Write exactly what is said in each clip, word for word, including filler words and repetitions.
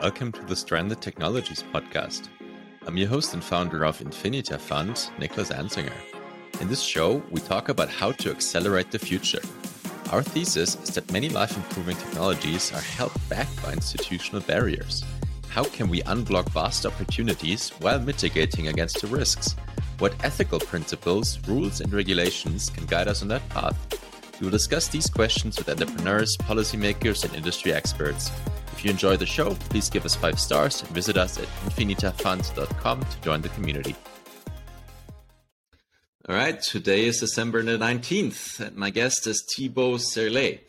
Welcome to the Stranded Technologies Podcast. I'm your host and founder of Infinita Fund, Niklas Anzinger. In this show, we talk about how to accelerate the future. Our thesis is that many life-improving technologies are held back by institutional barriers. How can we unblock vast opportunities while mitigating against the risks? What ethical principles, rules, and regulations can guide us on that path? We will discuss these questions with entrepreneurs, policymakers, and industry experts. If you enjoy the show, please give us five stars and visit us at infinita fund dot com to join the community. All right, today is December the nineteenth, and my guest is Thibault Serlet.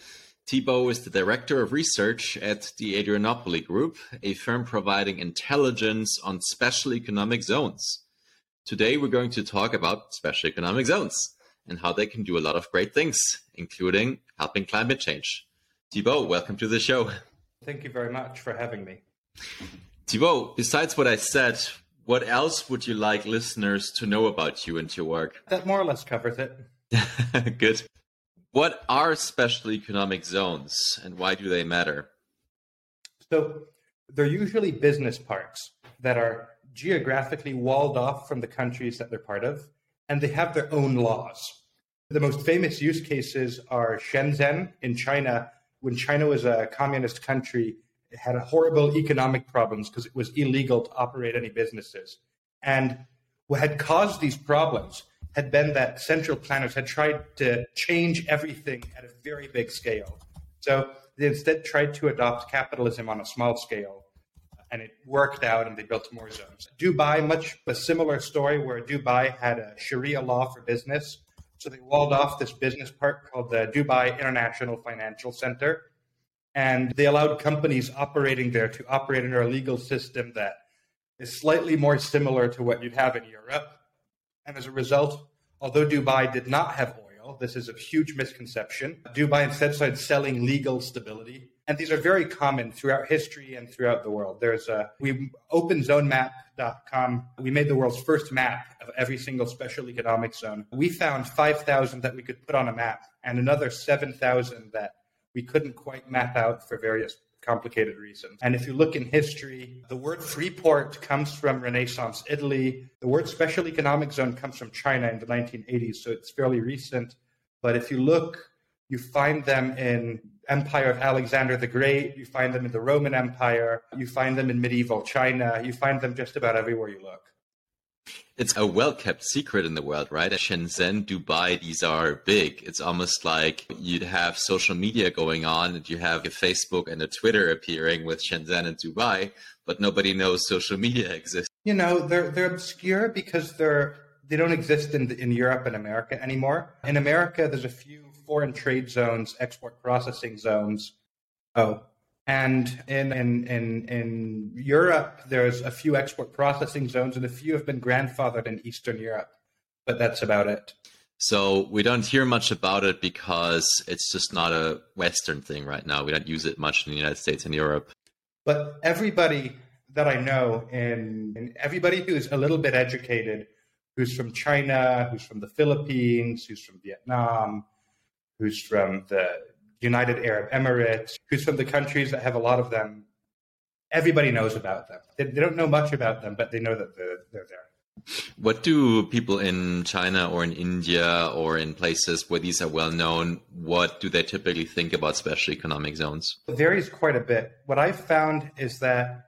Thibault is the Director of Research at the Adrianople Group, a firm providing intelligence on special economic zones. Today, we're going to talk about special economic zones and how they can do a lot of great things, including helping climate change. Thibault, welcome to the show. Thank you very much for having me. Thibault, besides what I said, what else would you like listeners to know about you and your work? That more or less covers it. Good. What are special economic zones and why do they matter? So they're usually business parks that are geographically walled off from the countries that they're part of, and they have their own laws. The most famous use cases are Shenzhen in China. When China was a communist country, it had horrible economic problems because it was illegal to operate any businesses. And what had caused these problems had been that central planners had tried to change everything at a very big scale. So they instead tried to adopt capitalism on a small scale, and it worked out and they built more zones. Dubai, much a similar story where Dubai had a Sharia law for business. So they walled off this business park called the Dubai International Financial Center, and they allowed companies operating there to operate under a legal system that is slightly more similar to what you'd have in Europe. And as a result, although Dubai did not have oil, this is a huge misconception, Dubai instead started selling legal stability. And these are very common throughout history and throughout the world. There's a, we open zone map dot com, we made the world's first map of every single special economic zone. We found five thousand that we could put on a map and another seven thousand that we couldn't quite map out for various complicated reasons. And if you look in history, the word Freeport comes from Renaissance Italy. The word special economic zone comes from China in the nineteen eighties, so it's fairly recent. But if you look, you find them in Empire of Alexander the Great, you find them in the Roman Empire, you find them in medieval China, you find them just about everywhere you look. It's a well-kept secret in the world, right? Shenzhen, Dubai, these are big. It's almost like you'd have social media going on and you have a Facebook and a Twitter appearing with Shenzhen and Dubai, but nobody knows social media exists. You know, they're they're obscure because they're they don't exist in in Europe and America anymore. In America, there's a few foreign trade zones, export processing zones. Oh, and in, in in in Europe, there's a few export processing zones, and a few have been grandfathered in Eastern Europe, but that's about it. So we don't hear much about it because it's just not a Western thing right now. We don't use it much in the United States and Europe. But everybody that I know, and, and everybody who's a little bit educated, who's from China, who's from the Philippines, who's from Vietnam, who's from the United Arab Emirates, who's from the countries that have a lot of them, everybody knows about them. They, they don't know much about them, but they know that they're, they're there. What do people in China or in India or in places where these are well known, what do they typically think about special economic zones? It varies quite a bit. What I've found is that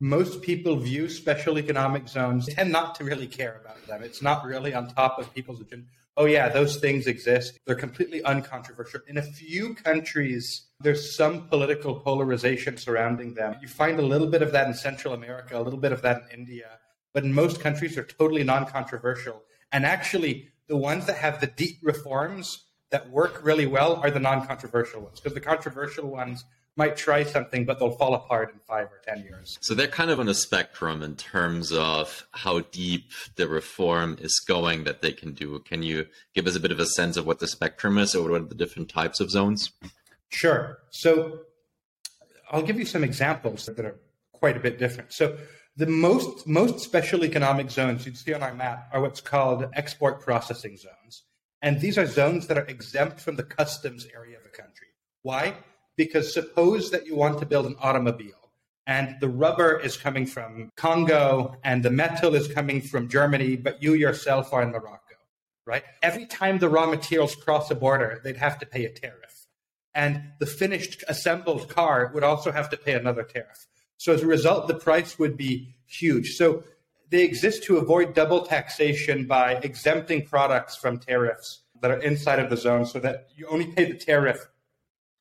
most people view special economic zones, tend not to really care about them. It's not really on top of people's agenda. Oh yeah, those things exist. They're completely uncontroversial. In a few countries, there's some political polarization surrounding them. You find a little bit of that in Central America, a little bit of that in India, but in most countries, they're totally non-controversial. And actually, the ones that have the deep reforms that work really well are the non-controversial ones, because the controversial ones might try something, but they'll fall apart in five or ten years. So they're kind of on a spectrum in terms of how deep the reform is going that they can do. Can you give us a bit of a sense of what the spectrum is, or what are the different types of zones? Sure. So I'll give you some examples that are quite a bit different. So the most most special economic zones you'd see on our map are what's called export processing zones. And these are zones that are exempt from the customs area of a country. Why? Because suppose that you want to build an automobile and the rubber is coming from Congo and the metal is coming from Germany, but you yourself are in Morocco, right? Every time the raw materials cross a border, they'd have to pay a tariff. And the finished assembled car would also have to pay another tariff. So as a result, the price would be huge. So they exist to avoid double taxation by exempting products from tariffs that are inside of the zone so that you only pay the tariff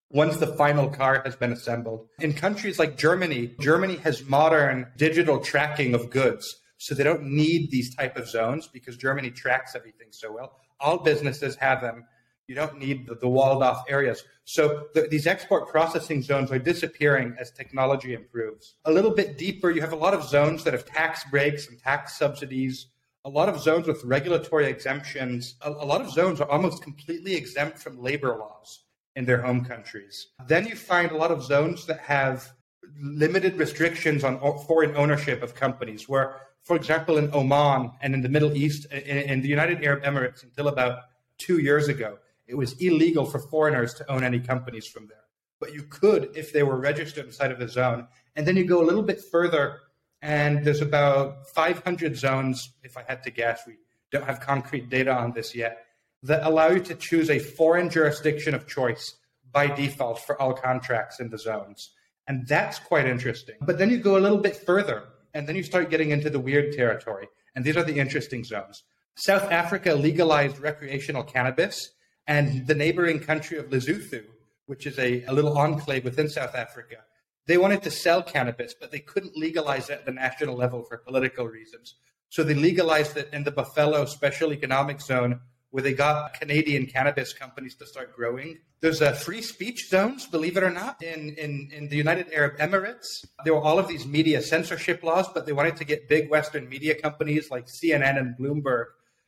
once the final car has been assembled. In countries like Germany, Germany has modern digital tracking of goods, so they don't need these type of zones because Germany tracks everything so well. All businesses have them. You don't need the, the walled-off areas. So the, these export processing zones are disappearing as technology improves. A little bit deeper, you have a lot of zones that have tax breaks and tax subsidies, a lot of zones with regulatory exemptions. A, a lot of zones are almost completely exempt from labor laws in their home countries. Then you find a lot of zones that have limited restrictions on foreign ownership of companies, where, for example, in Oman and in the Middle East, in, in the United Arab Emirates until about two years ago, it was illegal for foreigners to own any companies from there. But you could if they were registered inside of the zone. And then you go a little bit further, and there's about five hundred zones, if I had to guess, we don't have concrete data on this yet, that allow you to choose a foreign jurisdiction of choice by default for all contracts in the zones. And that's quite interesting. But then you go a little bit further, and then you start getting into the weird territory. And these are the interesting zones. South Africa legalized recreational cannabis. And the neighboring country of Lesotho, which is a, a little enclave within South Africa, they wanted to sell cannabis, but they couldn't legalize it at the national level for political reasons. So they legalized it in the Buffalo Special Economic Zone, where they got Canadian cannabis companies to start growing. There's a free speech zones, believe it or not, in, in, in the United Arab Emirates. There were all of these media censorship laws, but they wanted to get big Western media companies like C N N and Bloomberg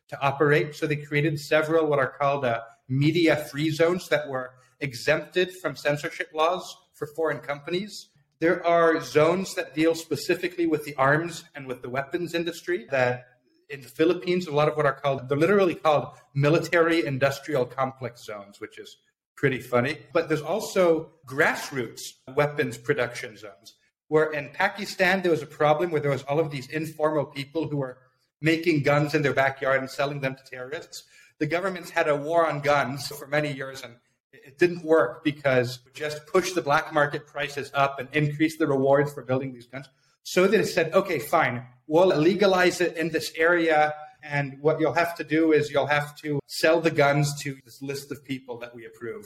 to operate. So they created several what are called a media-free zones that were exempted from censorship laws for foreign companies. There are zones that deal specifically with the arms and with the weapons industry that in the Philippines, a lot of what are called, they're literally called military industrial complex zones, which is pretty funny. But there's also grassroots weapons production zones, where in Pakistan, there was a problem where there was all of these informal people who were making guns in their backyard and selling them to terrorists. The government's had a war on guns for many years, and it didn't work because just push the black market prices up and increase the rewards for building these guns. So they said, okay, fine, we'll legalize it in this area, and what you'll have to do is you'll have to sell the guns to this list of people that we approve.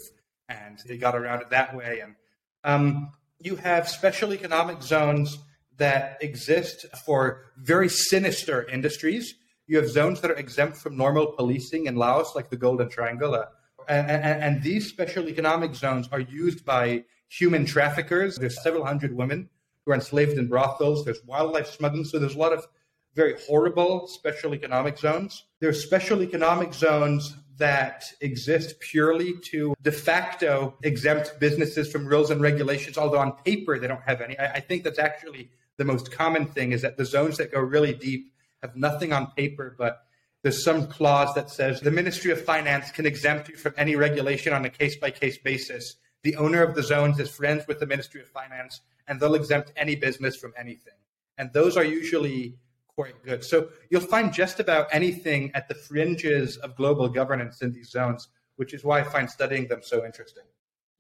And they got around it that way. And um, you have special economic zones that exist for very sinister industries. You have zones that are exempt from normal policing in Laos, like the Golden Triangle. Uh, and, and, and these special economic zones are used by human traffickers. There's several hundred women who are enslaved in brothels. There's wildlife smuggling. So there's a lot of very horrible special economic zones. There's special economic zones that exist purely to de facto exempt businesses from rules and regulations, although on paper they don't have any. I, I think that's actually the most common thing, is that the zones that go really deep have nothing on paper, but there's some clause that says the Ministry of Finance can exempt you from any regulation on a case-by-case basis. The owner of the zones is friends with the Ministry of Finance, and they'll exempt any business from anything. And those are usually quite good. So you'll find just about anything at the fringes of global governance in these zones, which is why I find studying them so interesting.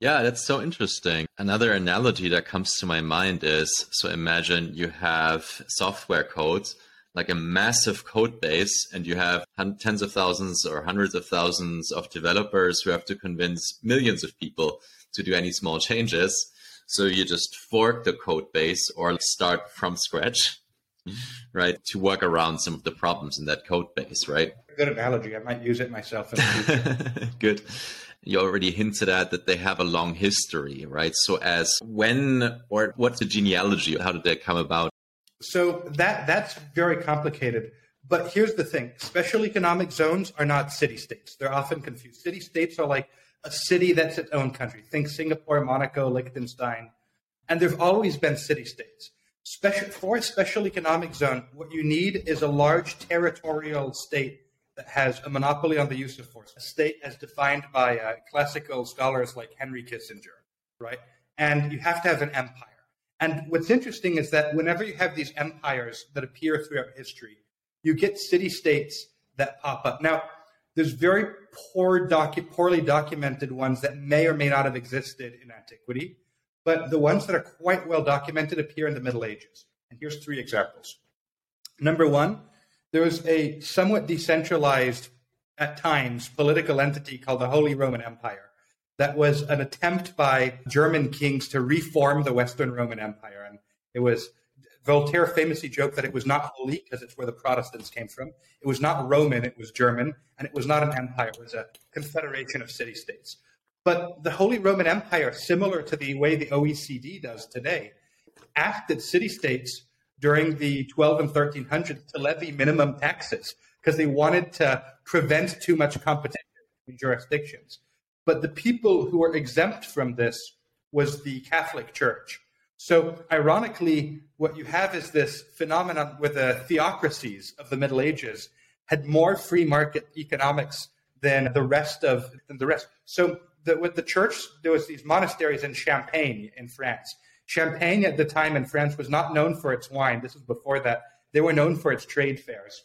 Yeah, that's so interesting. Another analogy that comes to my mind is, so imagine you have software codes, like a massive code base, and you have tens of thousands or hundreds of thousands of developers who have to convince millions of people to do any small changes. So you just fork the code base or start from scratch, right? To work around some of the problems in that code base, right? Good analogy. I might use it myself in the future. Good. You already hinted at that they have a long history, right? So as when or what's the genealogy? How did they come about? So that that's very complicated. But here's the thing. Special economic zones are not city-states. They're often confused. City-states are like a city that's its own country. Think Singapore, Monaco, Liechtenstein. And there've always been city-states. Special, for a special economic zone, what you need is a large territorial state that has a monopoly on the use of force, a state as defined by uh, classical scholars like Henry Kissinger, right? And you have to have an empire. And what's interesting is that whenever you have these empires that appear throughout history, you get city-states that pop up. Now, there's very poor docu- poorly documented ones that may or may not have existed in antiquity, but the ones that are quite well documented appear in the Middle Ages. And here's three examples. Number one, there was a somewhat decentralized, at times, political entity called the Holy Roman Empire that was an attempt by German kings to reform the Western Roman Empire. And it was... Voltaire famously joked that it was not holy because it's where the Protestants came from. It was not Roman, it was German, and it was not an empire. It was a confederation of city-states. But the Holy Roman Empire, similar to the way the O E C D does today, acted city-states during the twelve and thirteen hundreds to levy minimum taxes because they wanted to prevent too much competition in jurisdictions. But the people who were exempt from this was the Catholic Church. So ironically, what you have is this phenomenon where the theocracies of the Middle Ages had more free market economics than the rest of than the rest. So the, with the church, there was these monasteries in Champagne in France. Champagne at the time in France was not known for its wine. This was before that. They were known for its trade fairs.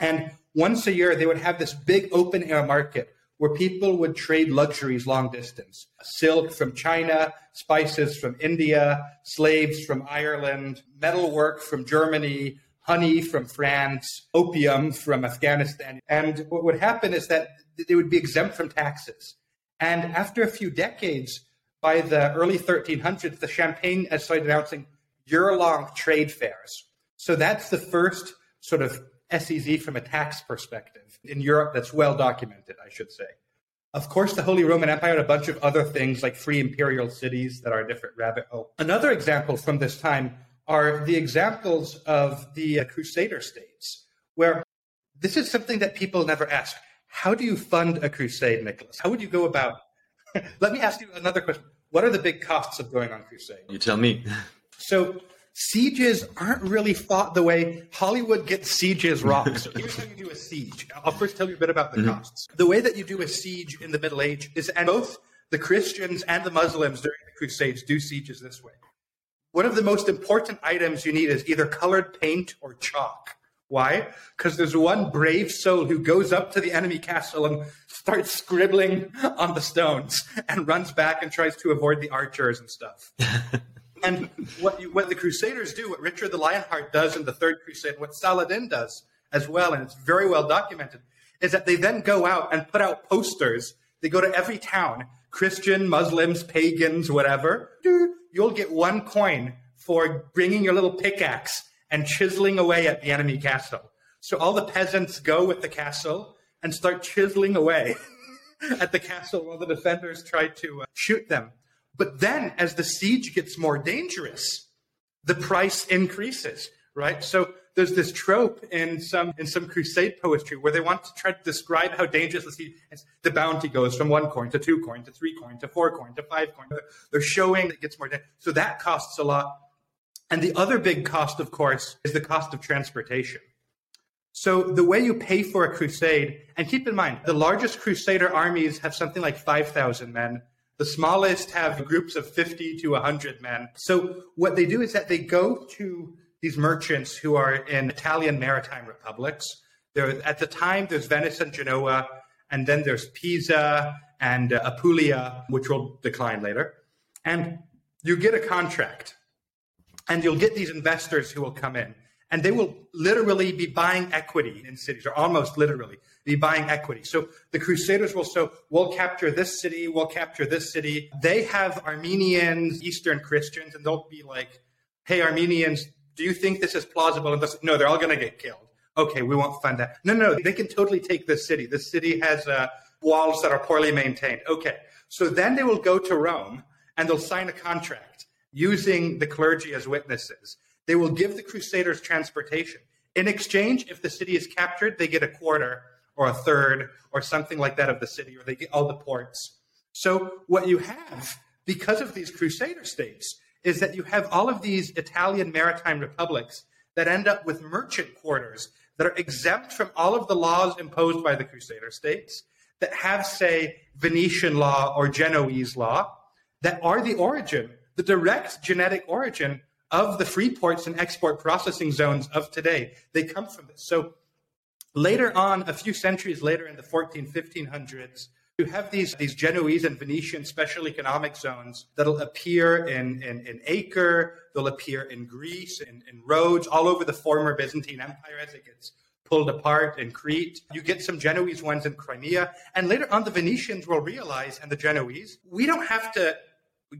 And once a year, they would have this big open air market where people would trade luxuries long distance, silk from China, spices from India, slaves from Ireland, metalwork from Germany, honey from France, opium from Afghanistan. And what would happen is that they would be exempt from taxes. And after a few decades, by the early thirteen hundreds, the Champagne started announcing year-long trade fairs. So that's the first sort of S E Z from a tax perspective in Europe that's well documented, I should say. Of course, the Holy Roman Empire had a bunch of other things like free imperial cities that are a different rabbit hole. Another example from this time are the examples of the uh, Crusader states, where this is something that people never ask. How do you fund a crusade, Nicholas? How would you go about? Let me ask you another question. What are the big costs of going on crusade? You tell me. So sieges aren't really fought the way Hollywood gets sieges wrong. So here's how you do a siege. I'll first tell you a bit about the mm-hmm. costs. The way that you do a siege in the Middle Ages is, and both the Christians and the Muslims during the Crusades do sieges this way. One of the most important items you need is either colored paint or chalk. Why? Because there's one brave soul who goes up to the enemy castle and starts scribbling on the stones and runs back and tries to avoid the archers and stuff. And what, you, what the Crusaders do, what Richard the Lionheart does in the Third Crusade, what Saladin does as well, and it's very well documented, is that they then go out and put out posters. They go to every town, Christian, Muslims, pagans, whatever. You'll get one coin for bringing your little pickaxe and chiseling away at the enemy castle. So all the peasants go with the castle and start chiseling away at the castle while the defenders try to uh, shoot them. But then as the siege gets more dangerous, the price increases, right? So there's this trope in some in some crusade poetry where they want to try to describe how dangerous the siege is. The bounty goes from one coin to two coin to three coin to four coin to five coin. They're showing it gets more dangerous. So that costs a lot. And the other big cost, of course, is the cost of transportation. So the way you pay for a crusade, and keep in mind, the largest crusader armies have something like five thousand men. The smallest have groups of fifty to one hundred men. So what they do is that they go to these merchants who are in Italian maritime republics. There, at the time, there's Venice and Genoa, and then there's Pisa and uh, Apulia, which will decline later. And you get a contract, and you'll get these investors who will come in, and they will literally be buying equity in cities, or almost literally be buying equity. So the Crusaders will say, we'll capture this city, we'll capture this city. They have Armenians, Eastern Christians, and they'll be like, hey, Armenians, do you think this is plausible? And they'll say, no, they're all going to get killed. Okay, we won't fund that. No, no, they can totally take this city. This city has uh, walls that are poorly maintained. Okay, so then they will go to Rome and they'll sign a contract using the clergy as witnesses. They will give the crusaders transportation. In exchange, if the city is captured, they get a quarter or a third or something like that of the city, or they get all the ports. So what you have, because of these crusader states, is that you have all of these Italian maritime republics that end up with merchant quarters that are exempt from all of the laws imposed by the crusader states, that have, say, Venetian law or Genoese law, that are the origin, the direct genetic origin of the free ports and export processing zones of today. They come from this. So later on, a few centuries later in the fourteen, fifteen hundreds, you have these, these Genoese and Venetian special economic zones that'll appear in, in, in Acre, they'll appear in Greece, in, in Rhodes, all over the former Byzantine Empire as it gets pulled apart, in Crete. You get some Genoese ones in Crimea. And later on, the Venetians will realize, and the Genoese, we don't have to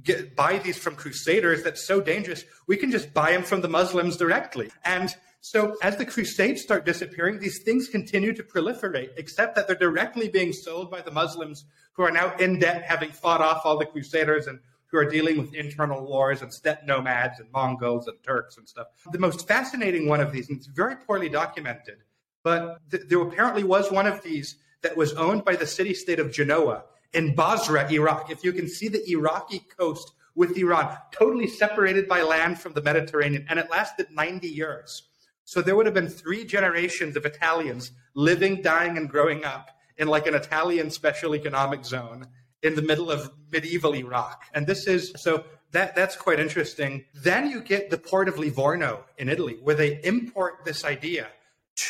get, buy these from crusaders. That's so dangerous. We can just buy them from the Muslims directly. And so as the Crusades start disappearing, these things continue to proliferate, except that they're directly being sold by the Muslims, who are now in debt, having fought off all the Crusaders and who are dealing with internal wars and steppe nomads and Mongols and Turks and stuff. The most fascinating one of these, and it's very poorly documented, but th- there apparently was one of these that was owned by the city-state of Genoa in Basra, Iraq. If you can see the Iraqi coast with Iran, totally separated by land from the Mediterranean, and it lasted ninety years. So there would have been three generations of Italians living, dying, and growing up in like an Italian special economic zone in the middle of medieval Iraq. And this is, so that that's quite interesting. Then you get the port of Livorno in Italy, where they import this idea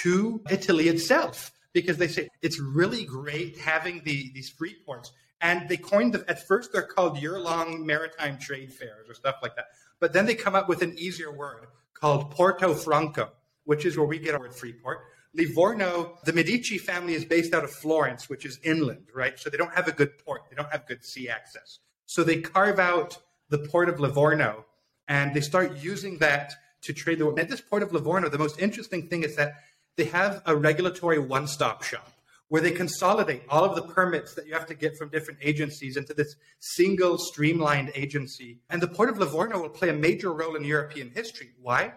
to Italy itself, because they say it's really great having the, these free ports. And they coined them, at first they're called year-long maritime trade fairs or stuff like that. But then they come up with an easier word called Porto Franco, which is where we get our free port. Livorno, the Medici family is based out of Florence, which is inland, right? So they don't have a good port. They don't have good sea access. So they carve out the port of Livorno, and they start using that to trade the world. At this port of Livorno, the most interesting thing is that they have a regulatory one-stop shop where they consolidate all of the permits that you have to get from different agencies into this single streamlined agency. And the port of Livorno will play a major role in European history. Why?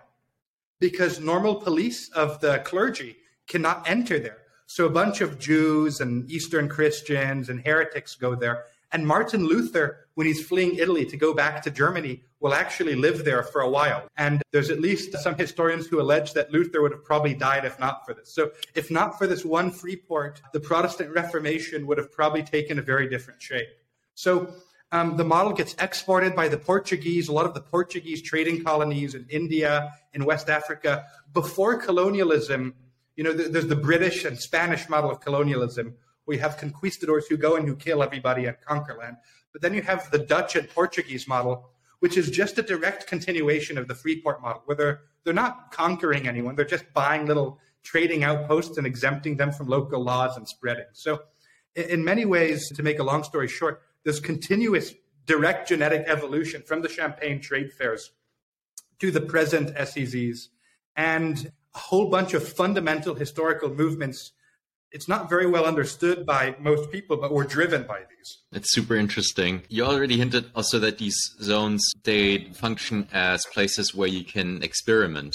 Because normal police of the clergy cannot enter there. So a bunch of Jews and Eastern Christians and heretics go there. And Martin Luther, when he's fleeing Italy to go back to Germany, will actually live there for a while. And there's at least some historians who allege that Luther would have probably died if not for this. So if not for this one free port, the Protestant Reformation would have probably taken a very different shape. So Um, the model gets exported by the Portuguese, a lot of the Portuguese trading colonies in India, in West Africa. Before colonialism, you know, th- there's the British and Spanish model of colonialism, where you have conquistadors who go and who kill everybody and conquer land. But then you have the Dutch and Portuguese model, which is just a direct continuation of the free port model, where they're, they're not conquering anyone. They're just buying little trading outposts and exempting them from local laws and spreading. So in, in many ways, to make a long story short, there's continuous direct genetic evolution from the Champagne trade fairs to the present S E Zs and a whole bunch of fundamental historical movements. It's not very well understood by most people, but we're driven by these. It's super interesting. You already hinted also that these zones, they function as places where you can experiment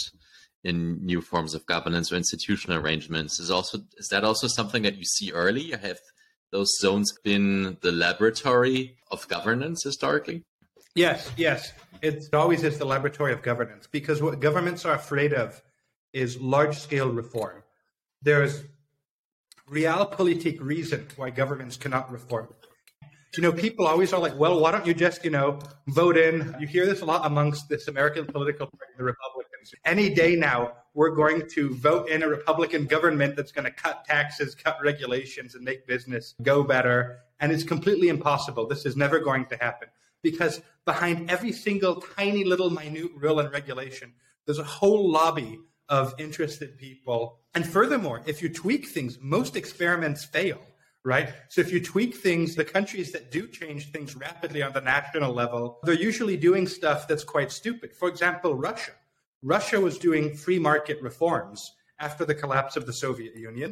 in new forms of governance or institutional arrangements. Is also is that also something that you see early? I have those zones been the laboratory of governance historically? Yes, yes. It always is the laboratory of governance, because what governments are afraid of is large-scale reform. There is realpolitik reason why governments cannot reform. You know, people always are like, well, why don't you just, you know, vote in? You hear this a lot amongst this American political party, the Republicans. Any day now, we're going to vote in a Republican government that's going to cut taxes, cut regulations, and make business go better. And it's completely impossible. This is never going to happen, because behind every single tiny little minute rule and regulation, there's a whole lobby of interested people. And furthermore, if you tweak things, most experiments fail, right? So if you tweak things, the countries that do change things rapidly on the national level, they're usually doing stuff that's quite stupid. For example, Russia. Russia was doing free market reforms after the collapse of the Soviet Union.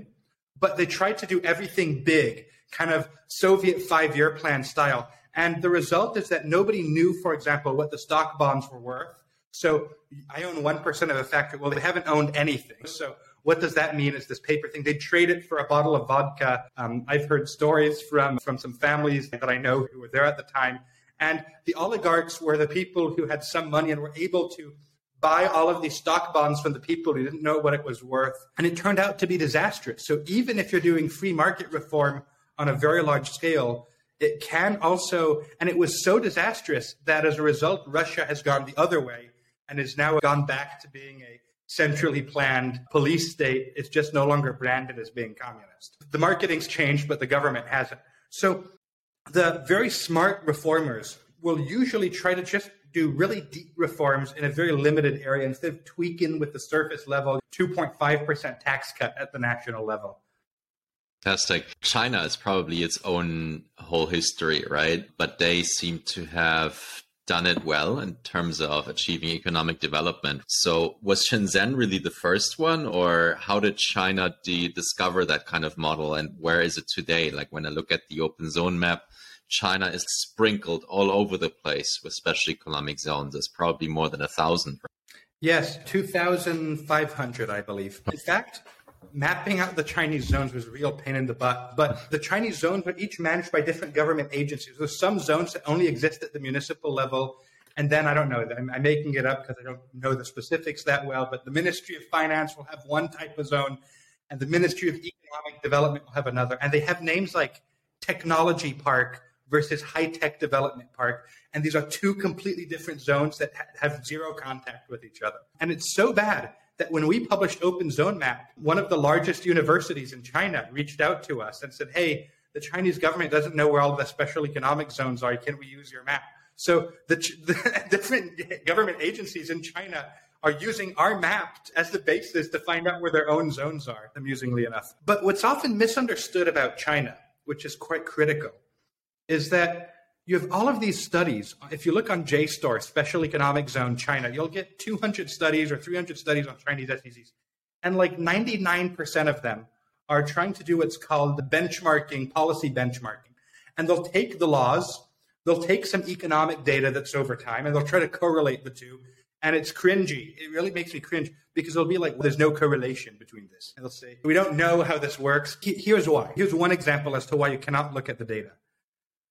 but they tried to do everything big, kind of Soviet five-year plan style. And the result is that nobody knew, for example, what the stock bonds were worth. So I own one percent of a factory. Well, they haven't owned anything. So what does that mean is this paper thing? They trade it for a bottle of vodka. Um, I've heard stories from, from some families that I know who were there at the time. And the oligarchs were the people who had some money and were able to buy all of these stock bonds from the people who didn't know what it was worth. And it turned out to be disastrous. So even if you're doing free market reform on a very large scale, it can also, and it was so disastrous that as a result, Russia has gone the other way and has now gone back to being a centrally planned police state. It's just no longer branded as being communist. The marketing's changed, but the government hasn't. So the very smart reformers will usually try to just do really deep reforms in a very limited area instead of tweaking with the surface level, two point five percent tax cut at the national level. Fantastic. China is probably its own whole history, right? But they seem to have done it well in terms of achieving economic development. So was Shenzhen really the first one, or how did China de- discover that kind of model, and where is it today? Like when I look at the open zone map, China is sprinkled all over the place with special economic zones. There's probably more than a thousand. Yes, two thousand five hundred, I believe. In fact, mapping out the Chinese zones was a real pain in the butt, but the Chinese zones were each managed by different government agencies. There's some zones that only exist at the municipal level, and then I don't know, I'm, I'm making it up because I don't know the specifics that well, but the Ministry of Finance will have one type of zone, and the Ministry of Economic Development will have another, and they have names like Technology Park versus High-Tech Development Park, and these are two completely different zones that ha- have zero contact with each other, and it's so bad that when we published Open Zone Map, one of the largest universities in China reached out to us and said, hey, the Chinese government doesn't know where all the special economic zones are. Can we use your map? So the, the different government agencies in China are using our map as the basis to find out where their own zones are, amusingly enough. But what's often misunderstood about China, which is quite critical, is that you have all of these studies. If you look on JSTOR, Special Economic Zone China, you'll get two hundred studies or three hundred studies on Chinese S D Gs. And like ninety-nine percent of them are trying to do what's called the benchmarking, policy benchmarking. And they'll take the laws, they'll take some economic data that's over time, and they'll try to correlate the two. And it's cringy. It really makes me cringe because it'll be like, well, there's no correlation between this. And they'll say, we don't know how this works. Here's why. Here's one example as to why you cannot look at the data.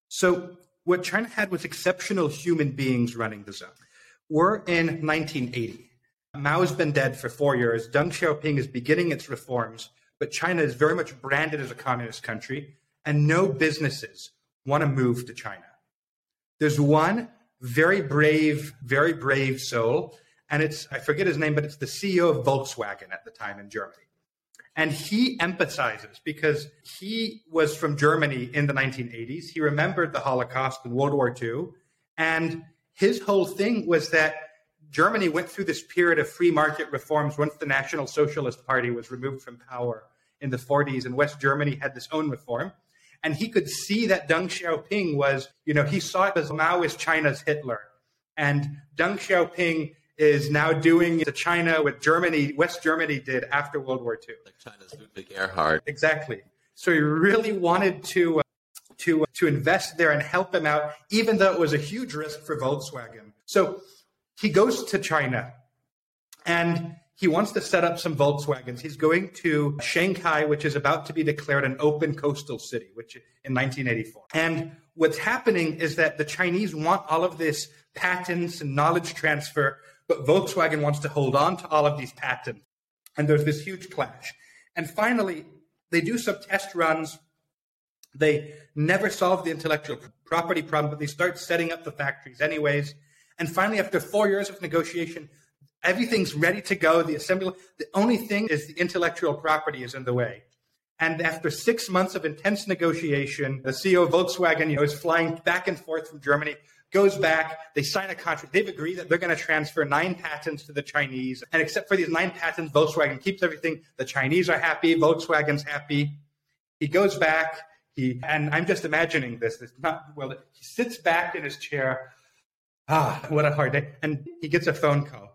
So what China had was exceptional human beings running the zone. We're in nineteen eighty. Mao's been dead for four years. Deng Xiaoping is beginning its reforms, but China is very much branded as a communist country, and no businesses want to move to China. There's one very brave, very brave soul, and it's, I forget his name, but it's the C E O of Volkswagen at the time in Germany. And he empathizes because he was from Germany in the nineteen eighties. He remembered the Holocaust and World War Two. And his whole thing was that Germany went through this period of free market reforms once the National Socialist Party was removed from power in the forties. And West Germany had this own reform. And he could see that Deng Xiaoping was, you know, he saw it as Mao is China's Hitler. And Deng Xiaoping is now doing to China what Germany, West Germany did after World War Two. Like China's Ludwig Erhard. Exactly. So he really wanted to, uh, to, uh, to invest there and help him out, even though it was a huge risk for Volkswagen. So he goes to China and he wants to set up some Volkswagens. He's going to Shanghai, which is about to be declared an open coastal city, which in nineteen eighty-four. And what's happening is that the Chinese want all of this patents and knowledge transfer, but Volkswagen wants to hold on to all of these patents. And there's this huge clash. And finally, they do some test runs. They never solve the intellectual property problem, but they start setting up the factories anyways. And finally, after four years of negotiation, everything's ready to go. The assembly, the only thing is the intellectual property is in the way. And after six months of intense negotiation, the C E O of Volkswagen, you know, is flying back and forth from Germany, goes back, they sign a contract. They've agreed that they're going to transfer nine patents to the Chinese. And except for these nine patents, Volkswagen keeps everything. The Chinese are happy. Volkswagen's happy. He goes back. He and I'm just imagining this. It's not well. He sits back in his chair. Ah, what a hard day. And he gets a phone call.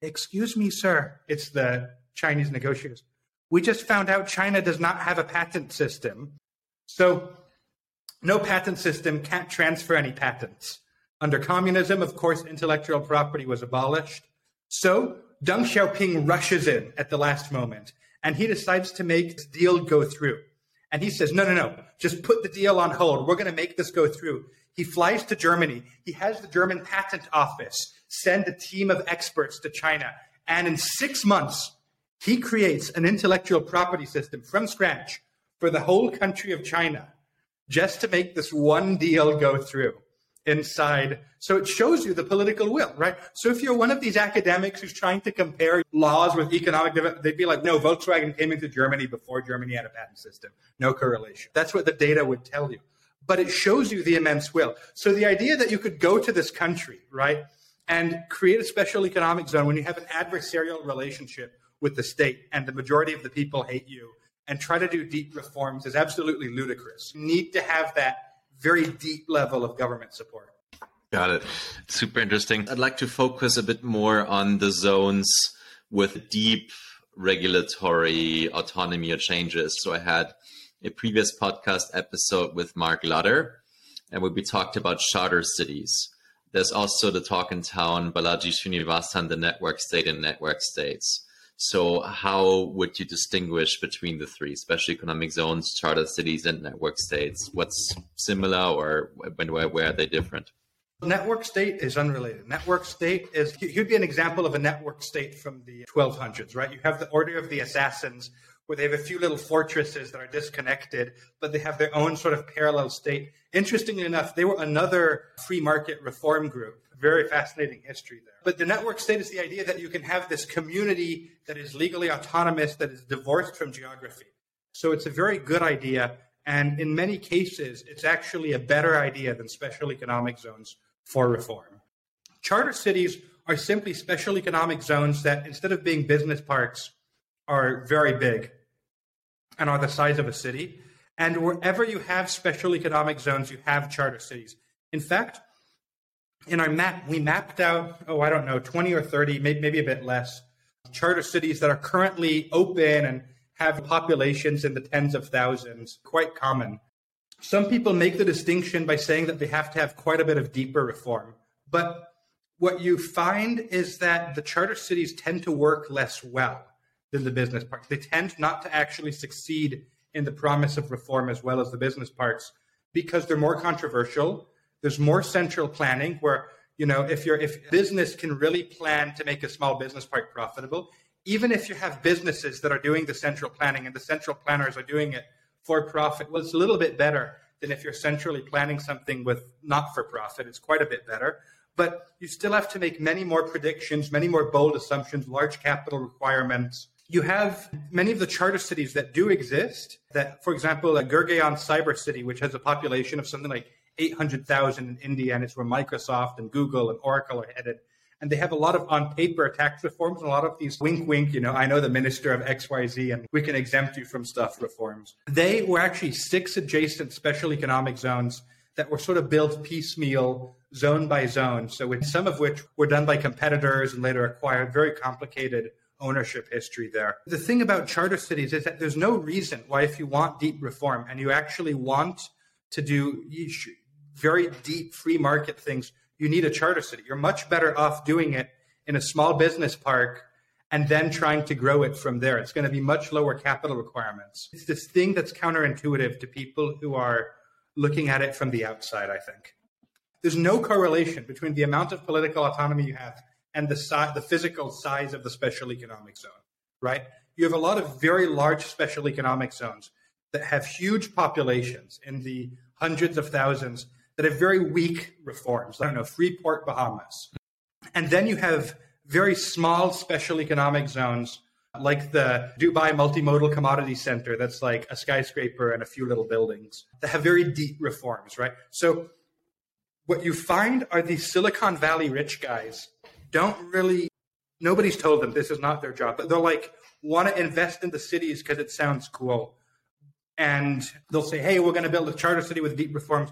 Excuse me, sir. It's the Chinese negotiators. We just found out China does not have a patent system. So no patent system, can't transfer any patents. Under communism, of course, intellectual property was abolished. So Deng Xiaoping rushes in at the last moment, and he decides to make this deal go through. And he says, no, no, no, just put the deal on hold. We're going to make this go through. He flies to Germany. He has the German patent office send a team of experts to China. And in six months, he creates an intellectual property system from scratch for the whole country of China just to make this one deal go through inside. So it shows you the political will, right? So if you're one of these academics who's trying to compare laws with economic development, they'd be like, no, Volkswagen came into Germany before Germany had a patent system. No correlation. That's what the data would tell you. But it shows you the immense will. So the idea that you could go to this country, right, and create a special economic zone when you have an adversarial relationship with the state and the majority of the people hate you and try to do deep reforms is absolutely ludicrous. You need to have that very deep level of government support. Got it. Super interesting. I'd like to focus a bit more on the zones with deep regulatory autonomy or changes. So I had a previous podcast episode with Mark Lutter, and we talked about charter cities. There's also the talk in town, Balaji Srinivasan, the network state and network states. So how would you distinguish between the three, special economic zones, charter cities, and network states? What's similar or where, where are they different? Network state is unrelated. Network state is, he'd be an example of a network state from the twelve hundreds, right? You have the Order of the Assassins, where they have a few little fortresses that are disconnected, but they have their own sort of parallel state. Interestingly enough, they were another free market reform group. Very fascinating history there. But the network state is the idea that you can have this community that is legally autonomous, that is divorced from geography. So it's a very good idea. And in many cases, it's actually a better idea than special economic zones for reform. Charter cities are simply special economic zones that, instead of being business parks, are very big and are the size of a city. And wherever you have special economic zones, you have charter cities. In fact, in our map, we mapped out, oh, I don't know, twenty or thirty, maybe, maybe a bit less, charter cities that are currently open and have populations in the tens of thousands, quite common. Some people make the distinction by saying that they have to have quite a bit of deeper reform. But what you find is that the charter cities tend to work less well than the business parks. They tend not to actually succeed in the promise of reform as well as the business parks because they're more controversial. There's more central planning where, you know, if you're if business can really plan to make a small business park profitable, even if you have businesses that are doing the central planning and the central planners are doing it for profit, well, it's a little bit better than if you're centrally planning something with not for profit. It's quite a bit better. But you still have to make many more predictions, many more bold assumptions, large capital requirements. You have many of the charter cities that do exist that, for example, a Gurgaon cyber city, which has a population of something like eight hundred thousand in India, and it's where Microsoft and Google and Oracle are headed. And they have a lot of on-paper tax reforms and a lot of these wink-wink, you know, I know the minister of X Y Z and we can exempt you from stuff reforms. They were actually six adjacent special economic zones that were sort of built piecemeal, zone by zone. So with some of which were done by competitors and later acquired, very complicated ownership history there. The thing about charter cities is that there's no reason why if you want deep reform and you actually want to do very deep free market things, you need a charter city. You're much better off doing it in a small business park and then trying to grow it from there. It's going to be much lower capital requirements. It's this thing that's counterintuitive to people who are looking at it from the outside, I think. There's no correlation between the amount of political autonomy you have and the si- the physical size of the special economic zone, right? You have a lot of very large special economic zones that have huge populations in the hundreds of thousands that have very weak reforms. I don't know, Freeport, Bahamas. And then you have very small special economic zones like the Dubai Multimodal Commodity Center that's like a skyscraper and a few little buildings that have very deep reforms, right? So what you find are these Silicon Valley rich guys don't really, nobody's told them this is not their job, but they're like, want to invest in the cities because it sounds cool. And they'll say, hey, we're going to build a charter city with deep reforms.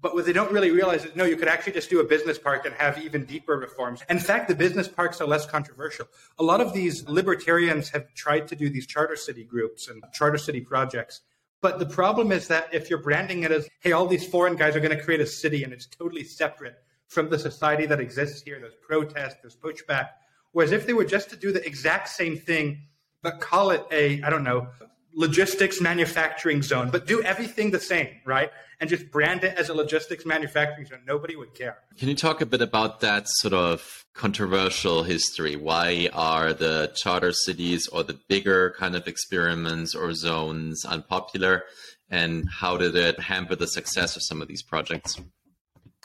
But what they don't really realize is, no, you could actually just do a business park and have even deeper reforms. In fact, the business parks are less controversial. A lot of these libertarians have tried to do these charter city groups and charter city projects. But the problem is that if you're branding it as, hey, all these foreign guys are going to create a city and it's totally separate from the society that exists here, there's protest, there's pushback. Whereas if they were just to do the exact same thing, but call it a, I don't know, logistics manufacturing zone, but do everything the same, right? And just brand it as a logistics manufacturing zone. Nobody would care. Can you talk a bit about that sort of controversial history? Why are the charter cities or the bigger kind of experiments or zones unpopular? And how did it hamper the success of some of these projects?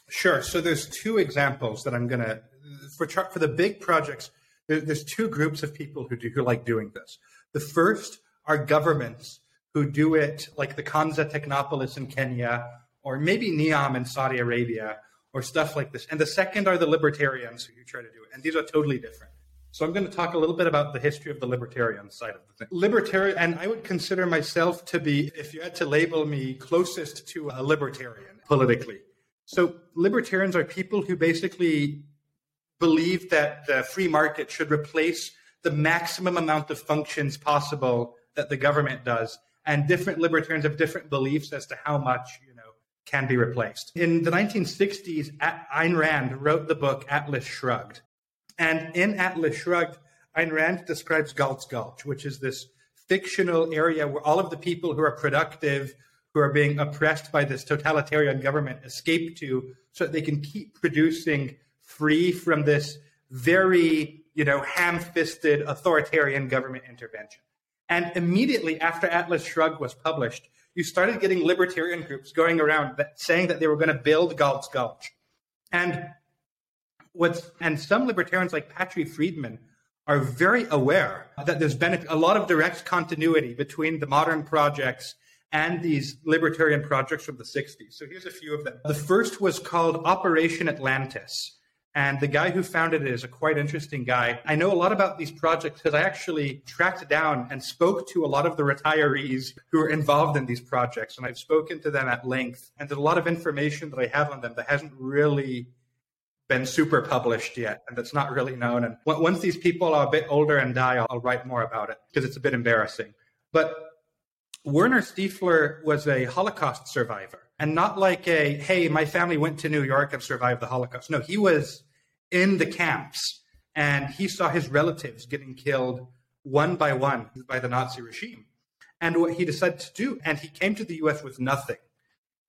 Sure. So there's two examples that I'm going to, for for the big projects, there, there's two groups of people who do who like doing this. The first are governments who do it, like the Kanza Technopolis in Kenya, or maybe Neom in Saudi Arabia, or stuff like this. And the second are the libertarians who try to do it. And these are totally different. So I'm going to talk a little bit about the history of the libertarian side of the thing. Libertarian, and I would consider myself to be, if you had to label me, closest to a libertarian politically. So libertarians are people who basically believe that the free market should replace the maximum amount of functions possible that the government does, and different libertarians have different beliefs as to how much, you know, can be replaced. In the nineteen sixties, Ayn Rand wrote the book Atlas Shrugged. And in Atlas Shrugged, Ayn Rand describes Galt's Gulch, which is this fictional area where all of the people who are productive, who are being oppressed by this totalitarian government, escape to so that they can keep producing free from this very, you know, ham-fisted authoritarian government intervention. And immediately after Atlas Shrugged was published, you started getting libertarian groups going around that, saying that they were going to build Galt's Gulch. And what's and some libertarians like Patry Friedman are very aware that there's been a lot of direct continuity between the modern projects and these libertarian projects from the sixties. So here's a few of them. The first was called Operation Atlantis. And the guy who founded it is a quite interesting guy. I know a lot about these projects because I actually tracked down and spoke to a lot of the retirees who are involved in these projects. And I've spoken to them at length. And there's a lot of information that I have on them that hasn't really been super published yet. And that's not really known. And once these people are a bit older and die, I'll, I'll write more about it because it's a bit embarrassing. But Werner Stiefler was a Holocaust survivor. And not like a, hey, my family went to New York and survived the Holocaust. No, he was in the camps, and he saw his relatives getting killed one by one by the Nazi regime. And what he decided to do, and he came to the U S with nothing.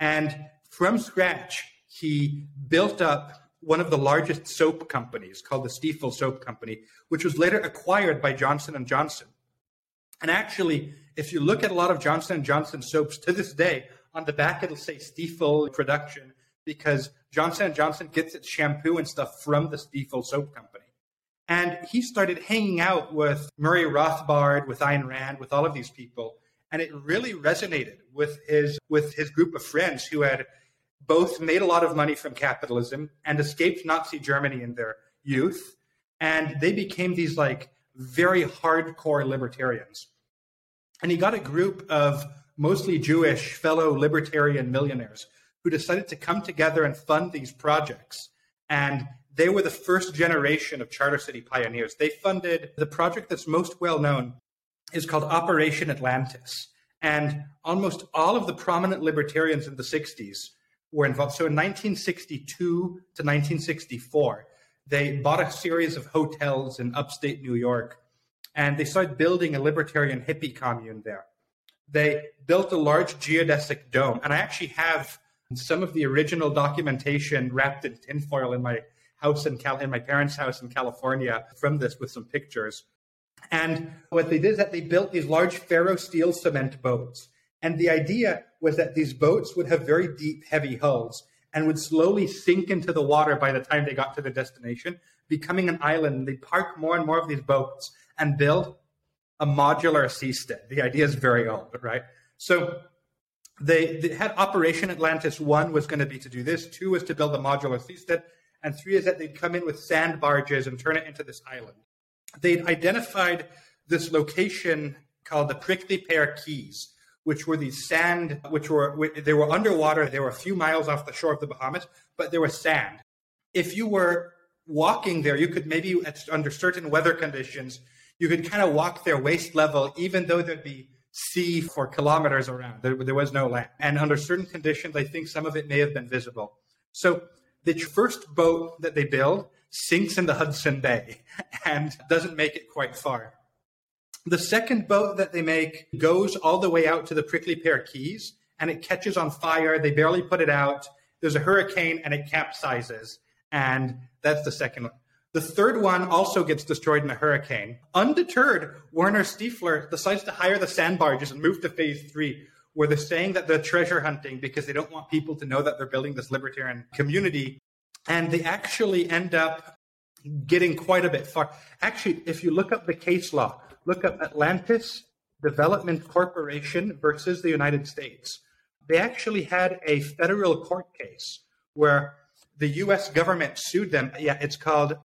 And from scratch, he built up one of the largest soap companies called the Stiefel Soap Company, which was later acquired by Johnson and Johnson. And actually, if you look at a lot of Johnson and Johnson soaps to this day, on the back, it'll say Stiefel production because Johnson and Johnson gets its shampoo and stuff from the Stiefel Soap Company. And he started hanging out with Murray Rothbard, with Ayn Rand, with all of these people. And it really resonated with his with his group of friends who had both made a lot of money from capitalism and escaped Nazi Germany in their youth. And they became these like very hardcore libertarians. And he got a group of mostly Jewish fellow libertarian millionaires who decided to come together and fund these projects. And they were the first generation of charter city pioneers. They funded the project that's most well known is called Operation Atlantis. And almost all of the prominent libertarians in the sixties were involved. So in nineteen sixty-two to nineteen sixty-four, they bought a series of hotels in upstate New York, and they started building a libertarian hippie commune there. They built a large geodesic dome. And I actually have some of the original documentation wrapped in tinfoil in my house in, Cal- in my parents' house in California from this with some pictures. And what they did is that they built these large ferro-steel cement boats. And the idea was that these boats would have very deep, heavy hulls and would slowly sink into the water by the time they got to their destination, becoming an island. They park more and more of these boats and build a modular seastead. The idea is very old, right? So they, they had Operation Atlantis. One was going to be to do this. Two was to build a modular seastead. And three is that they'd come in with sand barges and turn it into this island. They'd identified this location called the Prickly Pear Keys, which were these sand, which were, they were underwater. They were a few miles off the shore of the Bahamas, but there was sand. If you were walking there, you could maybe under certain weather conditions, you could kind of walk their waist level, even though there'd be sea for kilometers around. There, there was no land. And under certain conditions, I think some of it may have been visible. So the first boat that they build sinks in the Hudson Bay and doesn't make it quite far. The second boat that they make goes all the way out to the Prickly Pear Keys, and it catches on fire. They barely put it out. There's a hurricane, and it capsizes. And that's the second one. The third one also gets destroyed in a hurricane. Undeterred, Werner Stiefler decides to hire the sand barges and move to phase three, where they're saying that they're treasure hunting because they don't want people to know that they're building this libertarian community. And they actually end up getting quite a bit far. Actually, if you look up the case law, look up Atlantis Development Corporation versus the United States. They actually had a federal court case where the U S government sued them. Yeah, it's called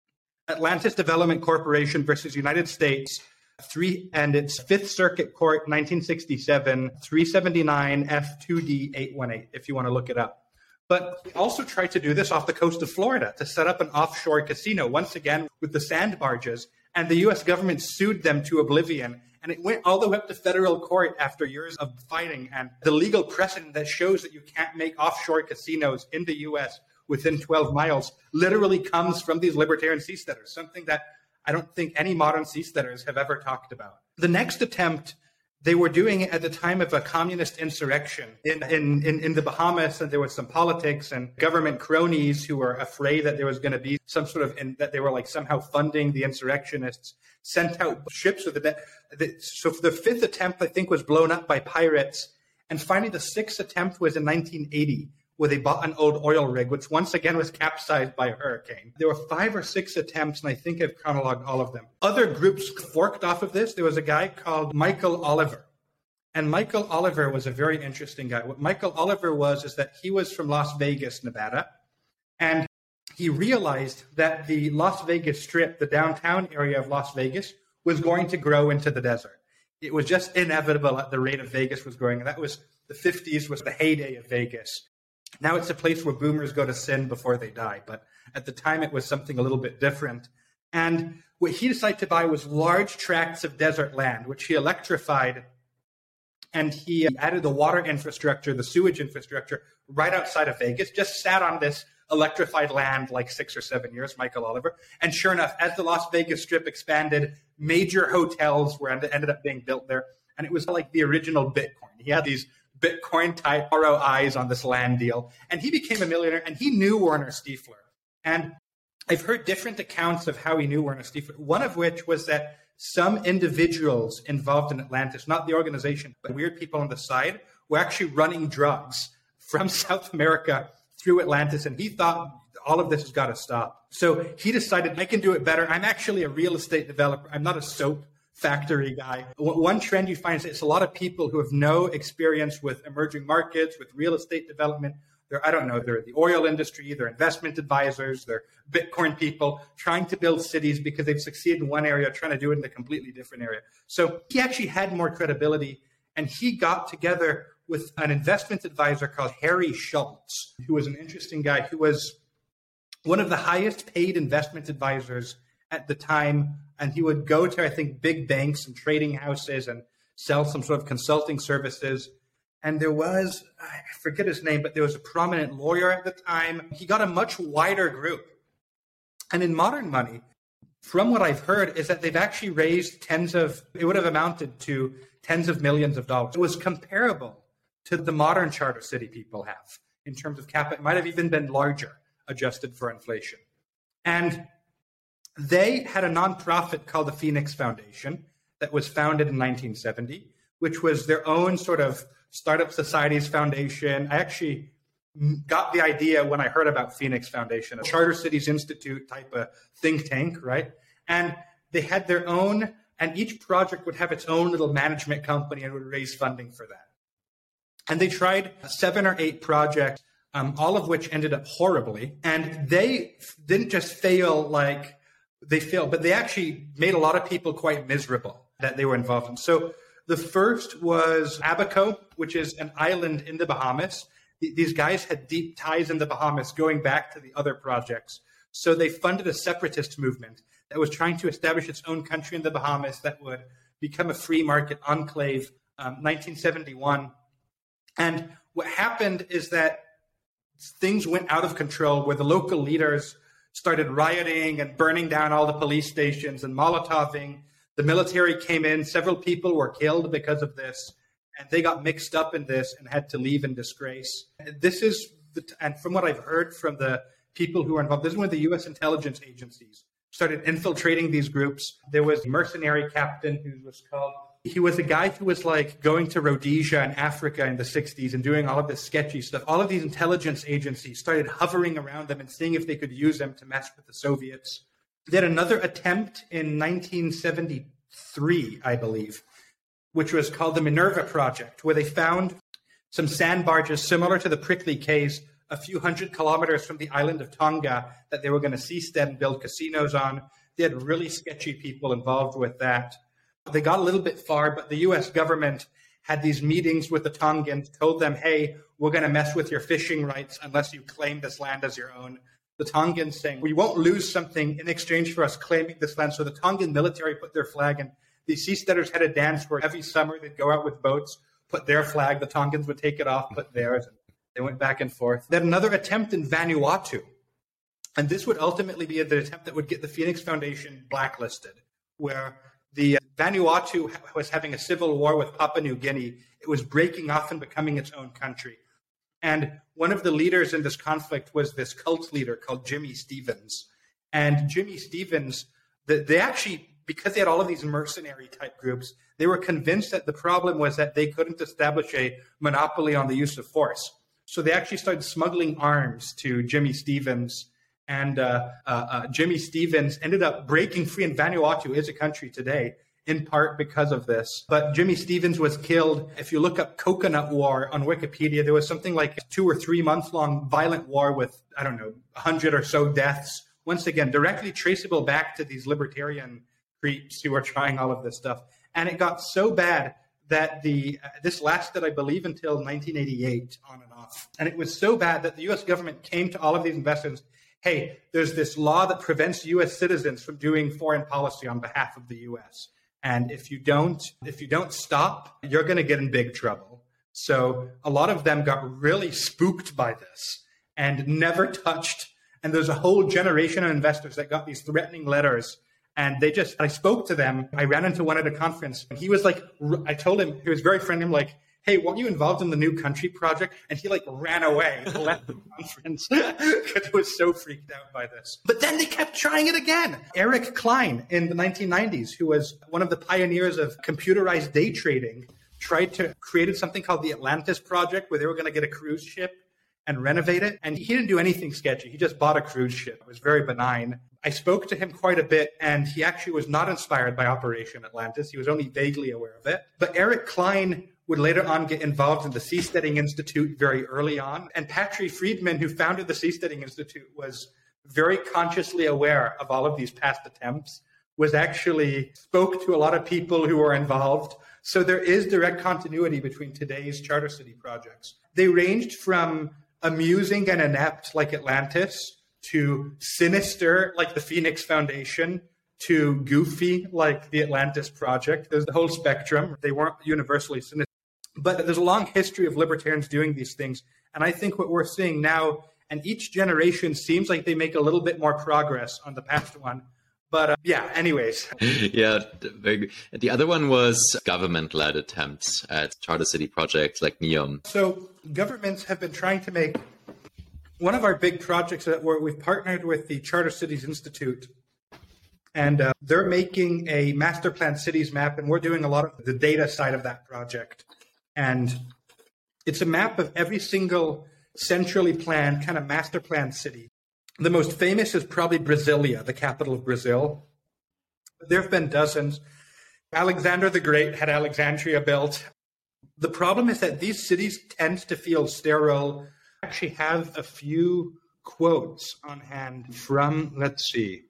Atlantis Development Corporation versus United States, three, and it's Fifth Circuit Court, nineteen sixty-seven, three seventy-nine F two D eight eighteen, if you want to look it up. But they also tried to do this off the coast of Florida to set up an offshore casino, once again with the sand barges, and the U S government sued them to oblivion. And it went all the way up to federal court after years of fighting, and the legal precedent that shows that you can't make offshore casinos in the U S within twelve miles literally comes from these libertarian seasteaders, something that I don't think any modern seasteaders have ever talked about. The next attempt, they were doing it at the time of a communist insurrection in, in, in, in the Bahamas, and there was some politics and government cronies who were afraid that there was going to be some sort of, and that they were like somehow funding the insurrectionists, sent out ships with the, the so the fifth attempt, I think, was blown up by pirates. And finally, the sixth attempt was in nineteen eighty, where they bought an old oil rig, which once again was capsized by a hurricane. There were five or six attempts, and I think I've chronologed all of them. Other groups forked off of this. There was a guy called Michael Oliver. And Michael Oliver was a very interesting guy. What Michael Oliver was is that he was from Las Vegas, Nevada. And he realized that the Las Vegas Strip, the downtown area of Las Vegas, was going to grow into the desert. It was just inevitable at the rate of Vegas was growing. That was the fifties, was the heyday of Vegas. Now it's a place where boomers go to sin before they die. But at the time, it was something a little bit different. And what he decided to buy was large tracts of desert land, which he electrified. And he added the water infrastructure, the sewage infrastructure, right outside of Vegas, just sat on this electrified land like six or seven years, Michael Oliver. And sure enough, as the Las Vegas Strip expanded, major hotels were ended up being built there. And it was like the original Bitcoin. He had these Bitcoin type R O Is on this land deal. And he became a millionaire, and he knew Werner Stiefler. And I've heard different accounts of how he knew Werner Stiefler, one of which was that some individuals involved in Atlantis, not the organization, but weird people on the side, were actually running drugs from South America through Atlantis. And he thought, all of this has got to stop. So he decided, I can do it better. I'm actually a real estate developer. I'm not a soap factory guy. One trend you find is it's a lot of people who have no experience with emerging markets, with real estate development. They're, I don't know, they're the oil industry, they're investment advisors, they're Bitcoin people trying to build cities because they've succeeded in one area, trying to do it in a completely different area. So he actually had more credibility, and he got together with an investment advisor called Harry Schultz, who was an interesting guy, who was one of the highest paid investment advisors at the time. And he would go to, I think, big banks and trading houses and sell some sort of consulting services. And there was, I forget his name, but there was a prominent lawyer at the time. He got a much wider group. And in modern money, from what I've heard, is that they've actually raised tens of, it would have amounted to tens of millions of dollars. It was comparable to the modern charter city people have in terms of cap. It might have even been larger, adjusted for inflation. And they had a nonprofit called the Phoenix Foundation that was founded in nineteen seventy, which was their own sort of startup societies foundation. I actually got the idea when I heard about Phoenix Foundation, a Charter Cities Institute type of think tank, right? And they had their own, and each project would have its own little management company and would raise funding for that. And they tried seven or eight projects, um, all of which ended up horribly. And they f- didn't just fail like, They failed, but they actually made a lot of people quite miserable that they were involved in. So The first was Abaco, which is an island in the Bahamas. These guys had deep ties in the Bahamas going back to the other projects. So they funded a separatist movement that was trying to establish its own country in the Bahamas that would become a free market enclave, um, nineteen seventy-one. And what happened is that things went out of control where the local leaders started rioting and burning down all the police stations and Molotoving. The military came in. Several people were killed because of this. And they got mixed up in this and had to leave in disgrace. And this is, the t- and from what I've heard from the people who are involved, this is when the U S intelligence agencies started infiltrating these groups. There was a mercenary captain who was called, he was a guy who was like going to Rhodesia and Africa in the sixties and doing all of this sketchy stuff. All of these intelligence agencies started hovering around them and seeing if they could use them to mess with the Soviets. They had another attempt in nineteen seventy-three, I believe, which was called the Minerva Project, where they found some sand barges similar to the Prickly K's a few hundred kilometers from the island of Tonga that they were going to cease them and build casinos on. They had really sketchy people involved with that. They got a little bit far, but the U S government had these meetings with the Tongans, told them, hey, we're going to mess with your fishing rights unless you claim this land as your own. The Tongans saying, we won't lose something in exchange for us claiming this land. So the Tongan military put their flag in. The seasteaders had a dance where every summer they'd go out with boats, put their flag. The Tongans would take it off, put theirs. And they went back and forth. They had another attempt in Vanuatu. And this would ultimately be the attempt that would get the Phoenix Foundation blacklisted, where the Vanuatu was having a civil war with Papua New Guinea. It was breaking off and becoming its own country. And one of the leaders in this conflict was this cult leader called Jimmy Stevens. And Jimmy Stevens, they actually, because they had all of these mercenary type groups, they were convinced that the problem was that they couldn't establish a monopoly on the use of force. So they actually started smuggling arms to Jimmy Stevens. And uh, uh, uh, Jimmy Stevens ended up breaking free, and Vanuatu is a country today, in part because of this. But Jimmy Stevens was killed. If you look up Coconut War on Wikipedia, there was something like a two or three month long violent war with, I don't know, one hundred or so deaths. Once again, directly traceable back to these libertarian creeps who are trying all of this stuff. And it got so bad that the uh, this lasted, I believe, until nineteen eighty-eight, on and off. And it was so bad that the U S government came to all of these investors, hey, there's this law that prevents U S citizens from doing foreign policy on behalf of the U S. And if you don't, if you don't stop, you're going to get in big trouble. So a lot of them got really spooked by this and never touched. And there's a whole generation of investors that got these threatening letters. And they just, I spoke to them. I ran into one at a conference. And he was like, I told him, he was very friendly. I'm like, hey, weren't you involved in the New Country Project? And he like ran away, left the conference because he was so freaked out by this. But then they kept trying it again. Eric Klein in the nineteen nineties, who was one of the pioneers of computerized day trading, tried to create something called the Atlantis Project, where they were going to get a cruise ship and renovate it. And he didn't do anything sketchy. He just bought a cruise ship. It was very benign. I spoke to him quite a bit, and he actually was not inspired by Operation Atlantis. He was only vaguely aware of it. But Eric Klein would later on get involved in the Seasteading Institute very early on. And Patrick Friedman, who founded the Seasteading Institute, was very consciously aware of all of these past attempts, was actually spoke to a lot of people who were involved. So there is direct continuity between today's charter city projects. They ranged from amusing and inept like Atlantis to sinister like the Phoenix Foundation, to goofy like the Atlantis Project. There's the whole spectrum. They weren't universally sinister. But there's a long history of libertarians doing these things. And I think what we're seeing now, and each generation seems like they make a little bit more progress on the past one. But uh, yeah, anyways. Yeah, very good. The other one was government-led attempts at charter city projects like Neom. So governments have been trying to make one of our big projects that we're, we've partnered with the Charter Cities Institute. And uh, they're making a master plan cities map, and we're doing a lot of the data side of that project. And it's a map of every single centrally planned kind of master plan city. The most famous is probably Brasilia, the capital of Brazil. There have been dozens. Alexander the Great had Alexandria built. The problem is that these cities tend to feel sterile. I actually have a few quotes on hand from, let's see,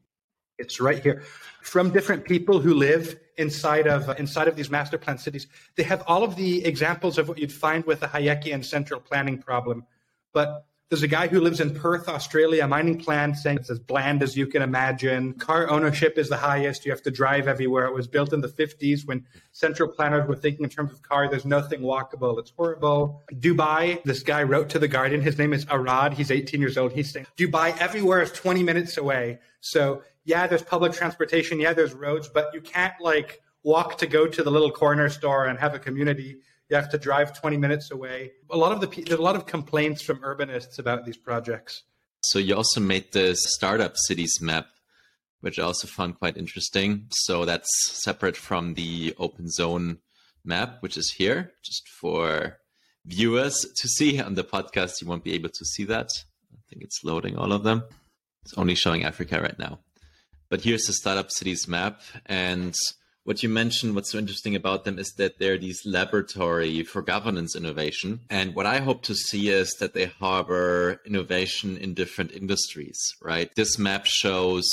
It's right here from different people who live inside of uh, inside of these master plan cities. They have all of the examples of what you'd find with the Hayekian central planning problem. But there's a guy who lives in Perth, Australia, a mining plan saying it's as bland as you can imagine. Car ownership is the highest. You have to drive everywhere. It was built in the fifties when central planners were thinking in terms of car. There's nothing walkable. It's horrible. Dubai, this guy wrote to The Guardian. His name is Arad. He's eighteen years old. He's saying Dubai everywhere is twenty minutes away. So yeah, there's public transportation. Yeah, there's roads, but you can't like walk to go to the little corner store and have a community. You have to drive twenty minutes away. A lot of the there's a lot of complaints from urbanists about these projects. So you also made the startup cities map, which I also found quite interesting. So that's separate from the open zone map, which is here just for viewers to see. On the podcast, you won't be able to see that. I think it's loading all of them. It's only showing Africa right now. But here's the startup cities map. And what you mentioned, what's so interesting about them is that they're these laboratory for governance innovation. And what I hope to see is that they harbor innovation in different industries, right? This map shows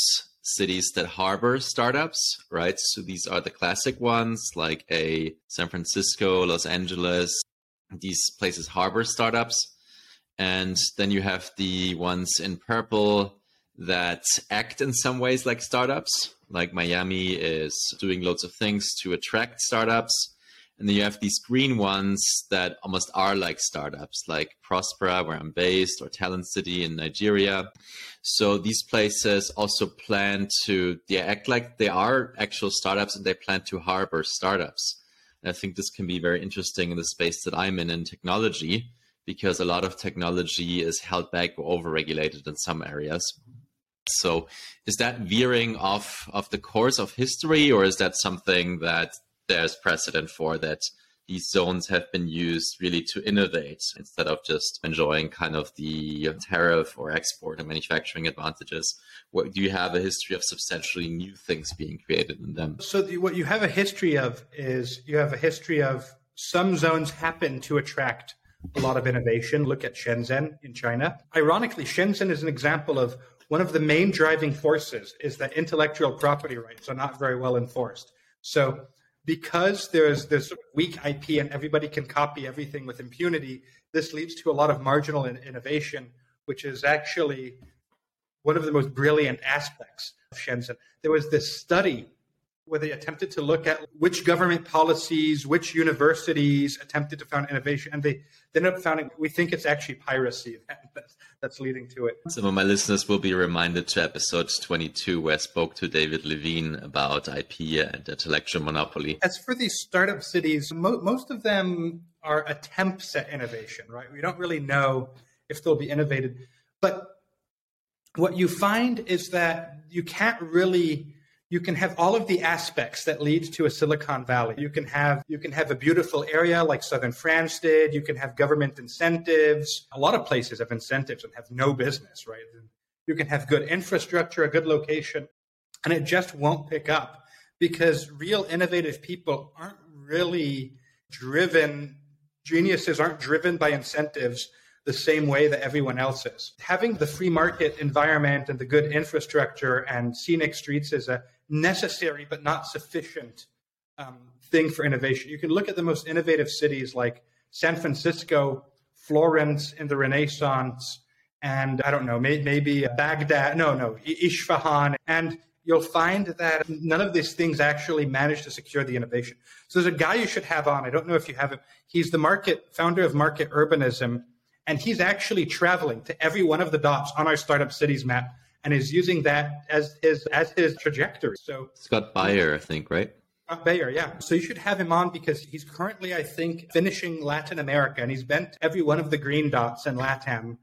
cities that harbor startups, right? So these are the classic ones like a San Francisco, Los Angeles. These places harbor startups. And then you have the ones in purple that act in some ways like startups, like Miami is doing loads of things to attract startups. And then you have these green ones that almost are like startups, like Prospera, where I'm based, or Talent City in Nigeria. So these places also plan to, they act like they are actual startups and they plan to harbor startups. And I think this can be very interesting in the space that I'm in, in technology, because a lot of technology is held back or overregulated in some areas. So is that veering off of the course of history, or is that something that there's precedent for, that these zones have been used really to innovate instead of just enjoying kind of the tariff or export and manufacturing advantages? What, do you have a history of substantially new things being created in them? So the, what you have a history of is you have a history of some zones happen to attract a lot of innovation. Look at Shenzhen in China. Ironically, Shenzhen is an example of one of the main driving forces is that intellectual property rights are not very well enforced. So because there's this weak I P and everybody can copy everything with impunity, this leads to a lot of marginal in- innovation, which is actually one of the most brilliant aspects of Shenzhen. There was this study where they attempted to look at which government policies, which universities attempted to found innovation. And they, they ended up founding, we think it's actually piracy that's, that's leading to it. Some of my listeners will be reminded to episode twenty-two, where I spoke to David Levine about I P and intellectual monopoly. As for these startup cities, mo- most of them are attempts at innovation, right? We don't really know if they'll be innovated. But what you find is that you can't really... You can have all of the aspects that lead to a Silicon Valley. You can have you can have a beautiful area like southern France did. You can have government incentives. A lot of places have incentives and have no business, right? You can have good infrastructure, a good location, and it just won't pick up because real innovative people aren't really driven. Geniuses aren't driven by incentives the same way that everyone else is. Having the free market environment and the good infrastructure and scenic streets is a necessary but not sufficient um, thing for innovation. You can look at the most innovative cities like San Francisco, Florence in the Renaissance, and I don't know, may- maybe Baghdad, no, no, Isfahan. And you'll find that none of these things actually manage to secure the innovation. So there's a guy you should have on. I don't know if you have him. He's the market founder of Market Urbanism. And he's actually traveling to every one of the dots on our startup cities map and is using that as his as his trajectory. So Scott Beyer, I think, right? Scott Beyer, yeah. So you should have him on because he's currently, I think, finishing Latin America. And he's been to every one of the green dots in LATAM,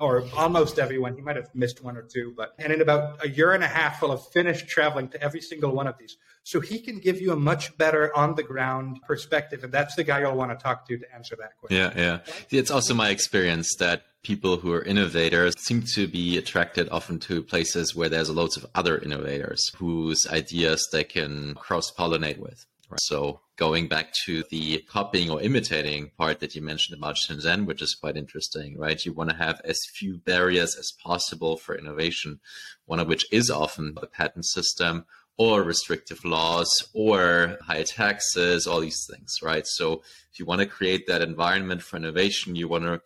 or almost everyone. He might have missed one or two. but And in about a year and a half, he'll have finished traveling to every single one of these. So he can give you a much better on-the-ground perspective. And that's the guy you'll want to talk to to answer that question. Yeah, yeah. It's also my experience that people who are innovators seem to be attracted often to places where there's loads of other innovators whose ideas they can cross-pollinate with. Right? So going back to the copying or imitating part that you mentioned about Shenzhen, which is quite interesting, right? You want to have as few barriers as possible for innovation, one of which is often the patent system or restrictive laws or high taxes, all these things, right? So if you want to create that environment for innovation, you want to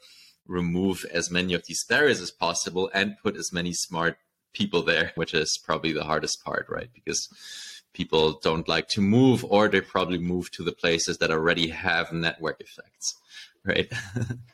remove as many of these barriers as possible and put as many smart people there, which is probably the hardest part, right? Because people don't like to move, or they probably move to the places that already have network effects, right?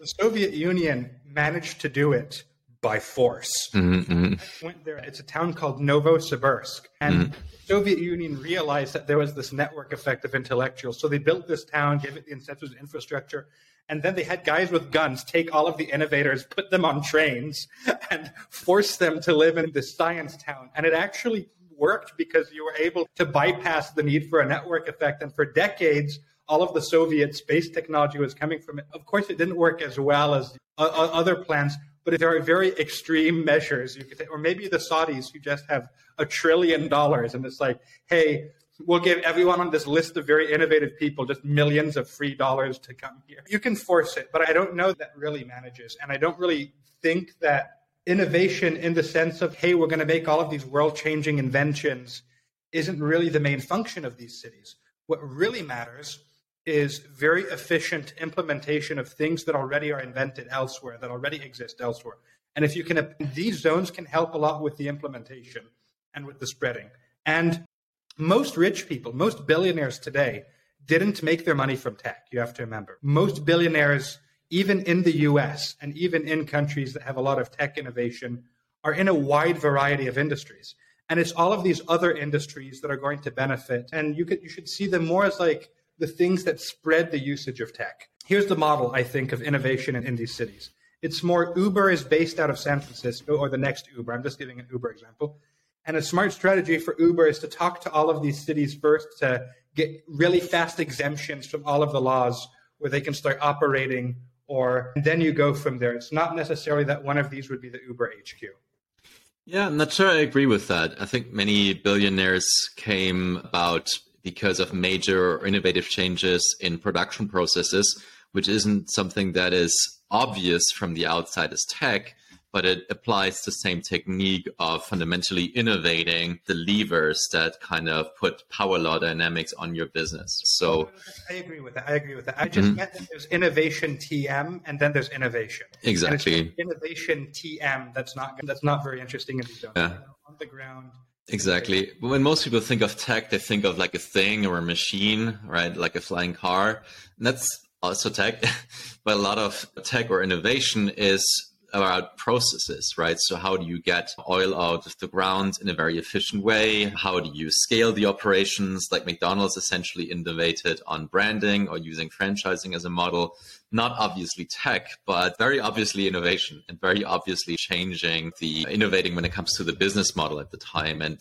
The Soviet Union managed to do it by force. Mm-hmm, mm-hmm. Went there. It's a town called Novosibirsk. And mm-hmm. the Soviet Union realized that there was this network effect of intellectuals. So they built this town, gave it the incentives and infrastructure. And then they had guys with guns take all of the innovators, put them on trains, and force them to live in this science town. And it actually worked because you were able to bypass the need for a network effect. And for decades, all of the Soviet space technology was coming from it. Of course, it didn't work as well as uh, other plans, but there are very extreme measures you could take. Or maybe the Saudis, who just have a trillion dollars, and it's like, hey, we'll give everyone on this list of very innovative people just millions of free dollars to come here. You can force it, but I don't know that really manages. And I don't really think that innovation in the sense of, hey, we're going to make all of these world-changing inventions isn't really the main function of these cities. What really matters is very efficient implementation of things that already are invented elsewhere, that already exist elsewhere. And if you can, these zones can help a lot with the implementation and with the spreading. And most rich people, most billionaires today didn't make their money from tech, you have to remember. Most billionaires, even in the U S and even in countries that have a lot of tech innovation, are in a wide variety of industries. And it's all of these other industries that are going to benefit. And you could, you should see them more as like the things that spread the usage of tech. Here's the model, I think, of innovation in, in these cities. It's more Uber is based out of San Francisco, or the next Uber. I'm just giving an Uber example. And a smart strategy for Uber is to talk to all of these cities first to get really fast exemptions from all of the laws where they can start operating, or and then you go from there. It's not necessarily that one of these would be the Uber H Q. Yeah, I'm not sure I agree with that. I think many billionaires came about because of major or innovative changes in production processes, which isn't something that is obvious from the outside as tech, but it applies the same technique of fundamentally innovating the levers that kind of put power law dynamics on your business. So I agree with that. I agree with that. I just mm-hmm. meant that there's innovation T M and then there's innovation. Exactly. Innovation T M. That's not that's not very interesting in these zones. Yeah. On the ground. Exactly. But when most people think of tech, they think of like a thing or a machine, right? Like a flying car. And that's also tech. But a lot of tech or innovation is about processes, right? So how do you get oil out of the ground in a very efficient way? How do you scale the operations? Like McDonald's essentially innovated on branding or using franchising as a model. Not obviously tech, but very obviously innovation and very obviously changing the innovating when it comes to the business model at the time and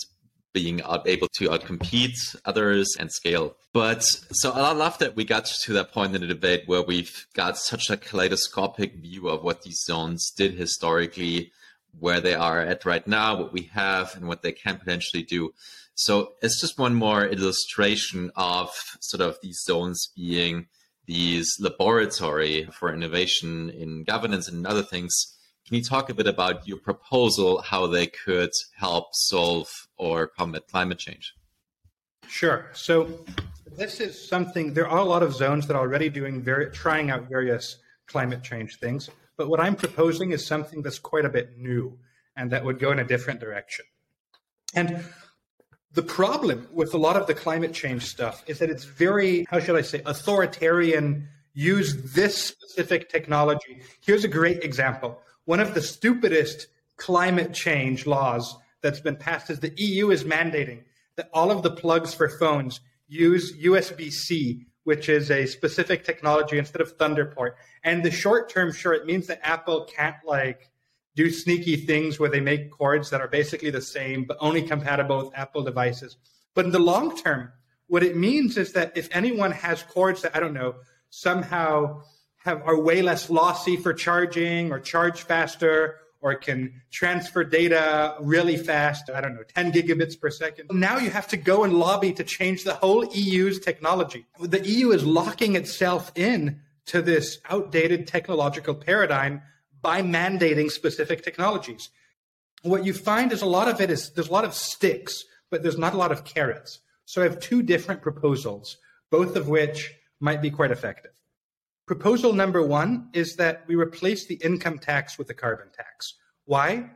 being able to outcompete others and scale. But so I love that we got to that point in the debate where we've got such a kaleidoscopic view of what these zones did historically, where they are at right now, what we have and what they can potentially do. So it's just one more illustration of sort of these zones being these laboratory for innovation in governance and other things. Can you talk a bit about your proposal, how they could help solve or combat climate change? Sure. So this is something, there are a lot of zones that are already doing very, trying out various climate change things. But what I'm proposing is something that's quite a bit new and that would go in a different direction. And the problem with a lot of the climate change stuff is that it's very, how should I say, authoritarian, use this specific technology. Here's a great example. One of the stupidest climate change laws that's been passed is the E U is mandating that all of the plugs for phones use U S B C, which is a specific technology instead of Thunderport. And the short term, sure, it means that Apple can't like do sneaky things where they make cords that are basically the same, but only compatible with Apple devices. But in the long term, what it means is that if anyone has cords that, I don't know, somehow have, are way less lossy for charging or charge faster or can transfer data really fast, I don't know, ten gigabits per second. Now you have to go and lobby to change the whole E U's technology. The E U is locking itself in to this outdated technological paradigm by mandating specific technologies. What you find is a lot of it is, there's a lot of sticks, but there's not a lot of carrots. So I have two different proposals, both of which might be quite effective. Proposal number one is that we replace the income tax with a carbon tax. Why?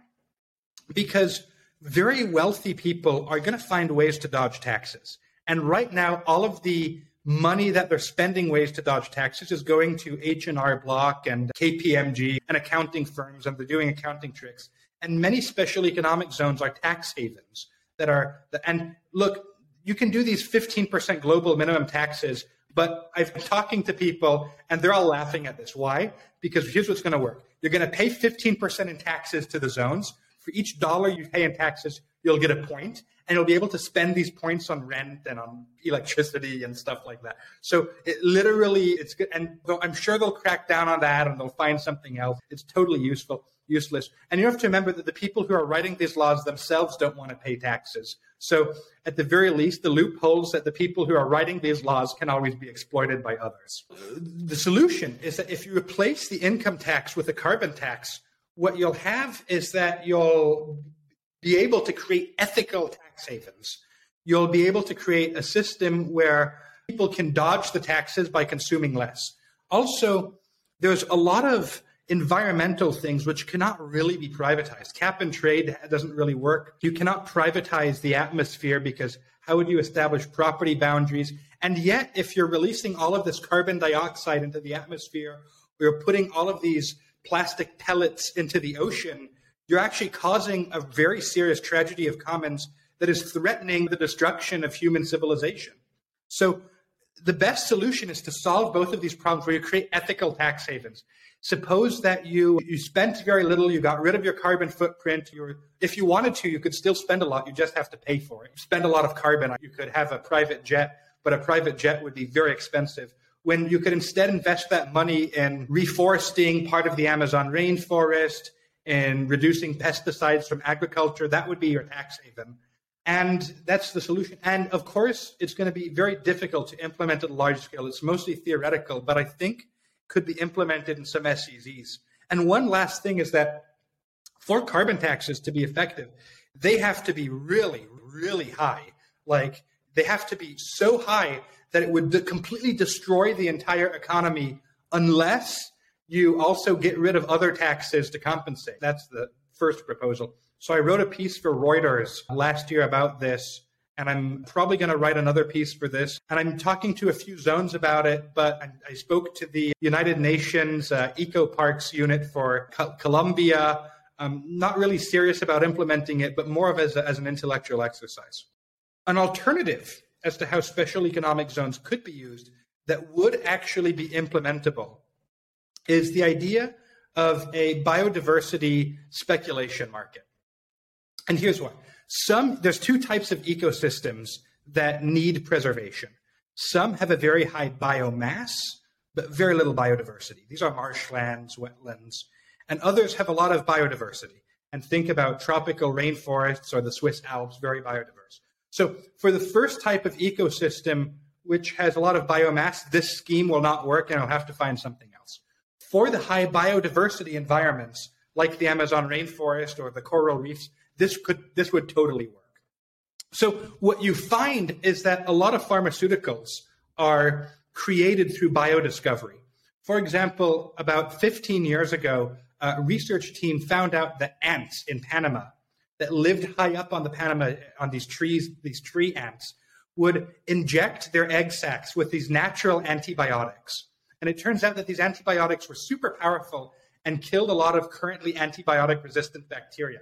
Because very wealthy people are going to find ways to dodge taxes. And right now, all of the money that they're spending ways to dodge taxes is going to H and R Block and K P M G and accounting firms, and they're doing accounting tricks. And many special economic zones are tax havens that are, the, and look, you can do these fifteen percent global minimum taxes, but I've been talking to people and they're all laughing at this. Why? Because here's what's going to work. You're going to pay fifteen percent in taxes to the zones. For each dollar you pay in taxes, you'll get a point, and you'll be able to spend these points on rent and on electricity and stuff like that. So it literally, it's good. And I'm sure they'll crack down on that and they'll find something else. It's totally useful, useless. And you have to remember that the people who are writing these laws themselves don't want to pay taxes. So at the very least, the loopholes that the people who are writing these laws can always be exploited by others. The solution is that if you replace the income tax with a carbon tax, what you'll have is that you'll be able to create ethical tax havens. You'll be able to create a system where people can dodge the taxes by consuming less. Also, there's a lot of environmental things which cannot really be privatized. Cap and trade doesn't really work. You cannot privatize the atmosphere because how would you establish property boundaries? And yet, if you're releasing all of this carbon dioxide into the atmosphere, or you're putting all of these plastic pellets into the ocean, you're actually causing a very serious tragedy of commons that is threatening the destruction of human civilization. So the best solution is to solve both of these problems where you create ethical tax havens. Suppose that you, you spent very little, you got rid of your carbon footprint. You were, if you wanted to, you could still spend a lot. You just have to pay for it. You spend a lot of carbon. You could have a private jet, but a private jet would be very expensive. When you could instead invest that money in reforesting part of the Amazon rainforest, in reducing pesticides from agriculture, that would be your tax haven. And that's the solution. And of course, it's going to be very difficult to implement at large scale. It's mostly theoretical, but I think could be implemented in some S E Zs. And one last thing is that for carbon taxes to be effective, they have to be really, really high. Like they have to be so high that it would completely destroy the entire economy unless you also get rid of other taxes to compensate. That's the first proposal. So I wrote a piece for Reuters last year about this, and I'm probably going to write another piece for this. And I'm talking to a few zones about it, but I, I spoke to the United Nations uh, Eco Parks Unit for Co- Colombia. I'm not really serious about implementing it, but more of as, a, as an intellectual exercise. An alternative as to how special economic zones could be used that would actually be implementable is the idea of a biodiversity speculation market. And here's why. Some, there's two types of ecosystems that need preservation. Some have a very high biomass, but very little biodiversity. These are marshlands, wetlands, and others have a lot of biodiversity. And think about tropical rainforests or the Swiss Alps, very biodiverse. So for the first type of ecosystem, which has a lot of biomass, this scheme will not work and I'll have to find something else. For the high biodiversity environments, like the Amazon rainforest or the coral reefs, this could this would totally work. So what you find is that a lot of pharmaceuticals are created through biodiscovery. For example, about fifteen years ago, a research team found out that ants in Panama that lived high up on the Panama, on these trees, these tree ants, would inject their egg sacs with these natural antibiotics. And it turns out that these antibiotics were super powerful and killed a lot of currently antibiotic-resistant bacteria.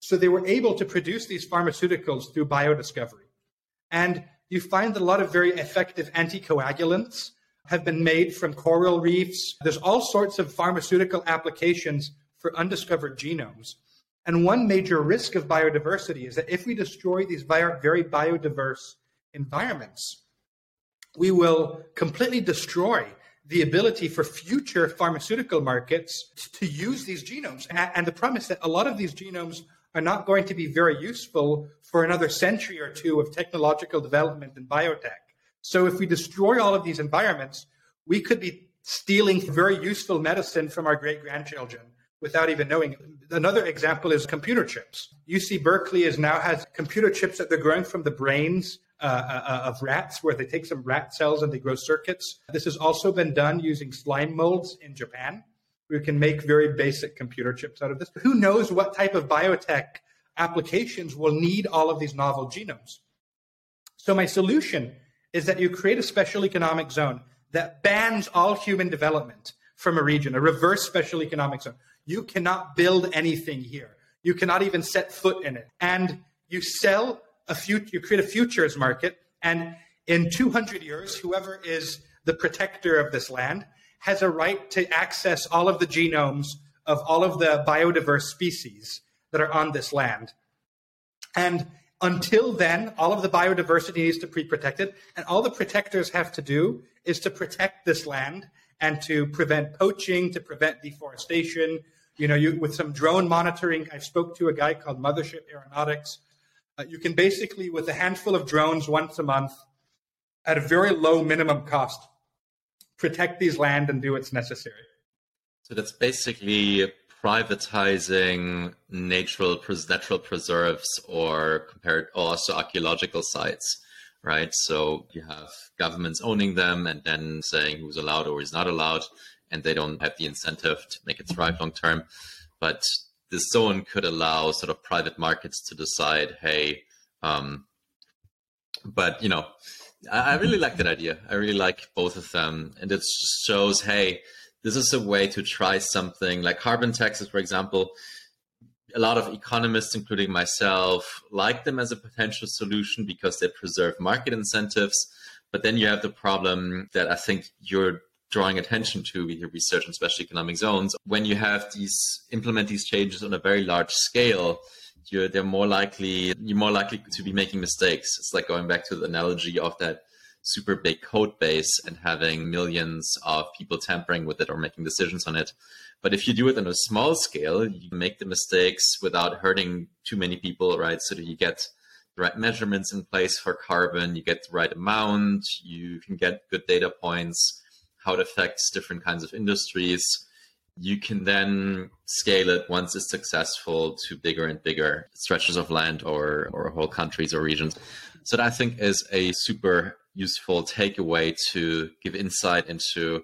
So they were able to produce these pharmaceuticals through biodiscovery. And you find that a lot of very effective anticoagulants have been made from coral reefs. There's all sorts of pharmaceutical applications for undiscovered genomes. And one major risk of biodiversity is that if we destroy these very biodiverse environments, we will completely destroy the ability for future pharmaceutical markets to use these genomes, and the premise that a lot of these genomes are not going to be very useful for another century or two of technological development in biotech. So if we destroy all of these environments, we could be stealing very useful medicine from our great-grandchildren without even knowing it. Another example is computer chips. U C Berkeley is now has computer chips that they're growing from the brains uh, uh, of rats, where they take some rat cells and they grow circuits. This has also been done using slime molds in Japan. We can make very basic computer chips out of this. Who knows what type of biotech applications will need all of these novel genomes? So my solution is that you create a special economic zone that bans all human development from a region, a reverse special economic zone. You cannot build anything here. You cannot even set foot in it. And you sell a future, you create a futures market. And in two hundred years, whoever is the protector of this land has a right to access all of the genomes of all of the biodiverse species that are on this land. And until then, all of the biodiversity needs to be protected. And all the protectors have to do is to protect this land and to prevent poaching, to prevent deforestation. You know, you, with some drone monitoring, I spoke to a guy called Mothership Aeronautics. Uh, you can basically, with a handful of drones once a month, at a very low minimum cost, protect these land and do what's necessary. So that's basically privatizing natural, natural preserves or compared, or also archaeological sites. Right. So you have governments owning them and then saying who's allowed or is not allowed, and they don't have the incentive to make it thrive long term. But this zone could allow sort of private markets to decide, hey, um, but, you know, I, I really like that idea. I really like both of them. And it just shows, hey, this is a way to try something like carbon taxes, for example. A lot of economists, including myself, like them as a potential solution because they preserve market incentives. But then you have the problem that I think you're drawing attention to with your research on special economic zones. When you have these implement these changes on a very large scale, you're they're more likely you're more likely to be making mistakes. It's like going back to the analogy of that super big code base and having millions of people tampering with it or making decisions on it. But if you do it on a small scale, you make the mistakes without hurting too many people, right? So that you get the right measurements in place for carbon, you get the right amount, you can get good data points, how it affects different kinds of industries. You can then scale it once it's successful to bigger and bigger stretches of land or, or whole countries or regions. So that I think is a super useful takeaway to give insight into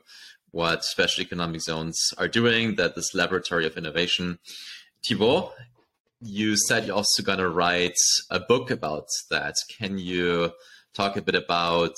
what special economic zones are doing, that this laboratory of innovation. Thibault, you said you're also going to write a book about that. Can you talk a bit about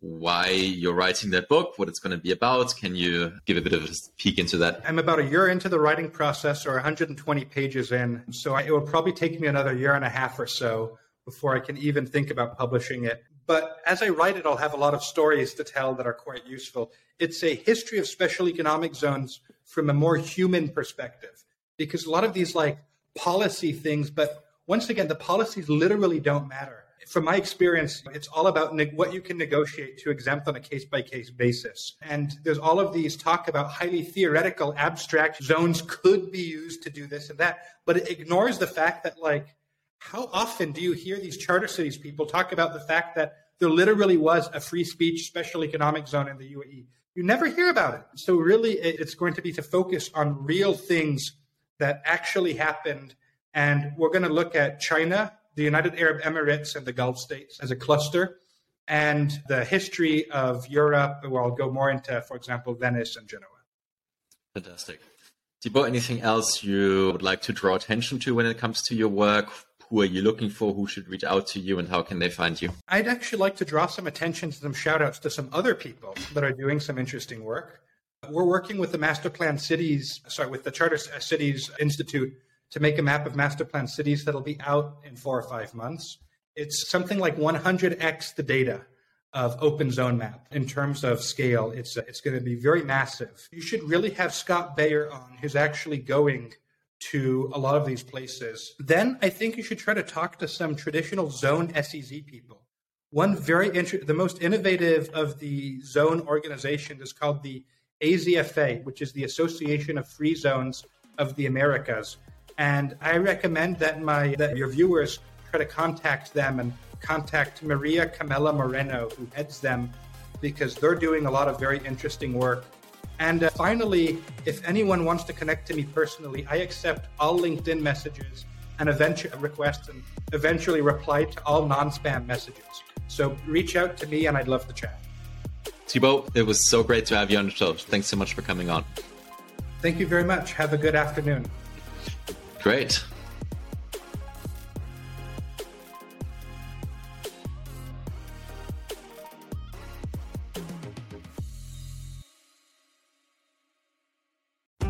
why you're writing that book, what it's going to be about? Can you give a bit of a peek into that? I'm about a year into the writing process, or one hundred twenty pages in. So it will probably take me another year and a half or so before I can even think about publishing it. But as I write it, I'll have a lot of stories to tell that are quite useful. It's a history of special economic zones from a more human perspective, because a lot of these like policy things, but once again, the policies literally don't matter. From my experience, it's all about ne- what you can negotiate to exempt on a case-by-case basis. And there's all of these talk about highly theoretical, abstract zones could be used to do this and that, but it ignores the fact that like, how often do you hear these charter cities people talk about the fact that there literally was a free speech special economic zone in the U A E? You never hear about it. So really, it's going to be to focus on real things that actually happened. And we're going to look at China, the United Arab Emirates, and the Gulf states as a cluster, and the history of Europe, where I'll go more into, for example, Venice and Genoa. Fantastic. Thibault, anything else you would like to draw attention to when it comes to your work? Who are you looking for? Who should reach out to you, and how can they find you? I'd actually like to draw some attention to some shout outs to some other people that are doing some interesting work. We're working with the Master Plan Cities, sorry, with the Charter Cities Institute to make a map of Master Plan Cities that'll be out in four or five months. It's something like one hundred x the data of Open Zone Map in terms of scale. It's, it's going to be very massive. You should really have Scott Beyer on, who's actually going to a lot of these places. Then I think you should try to talk to some traditional zone S E Z people. One very interesting, the most innovative of the zone organization is called the A Z F A, which is the Association of Free Zones of the Americas. And I recommend that my that your viewers try to contact them and contact Maria Camela Moreno, who heads them, because they're doing a lot of very interesting work. And uh, finally, if anyone wants to connect to me personally, I accept all LinkedIn messages and eventually requests and eventually reply to all non-spam messages. So reach out to me and I'd love to chat. Thibault, it was so great to have you on the show. Thanks so much for coming on. Thank you very much. Have a good afternoon. Great.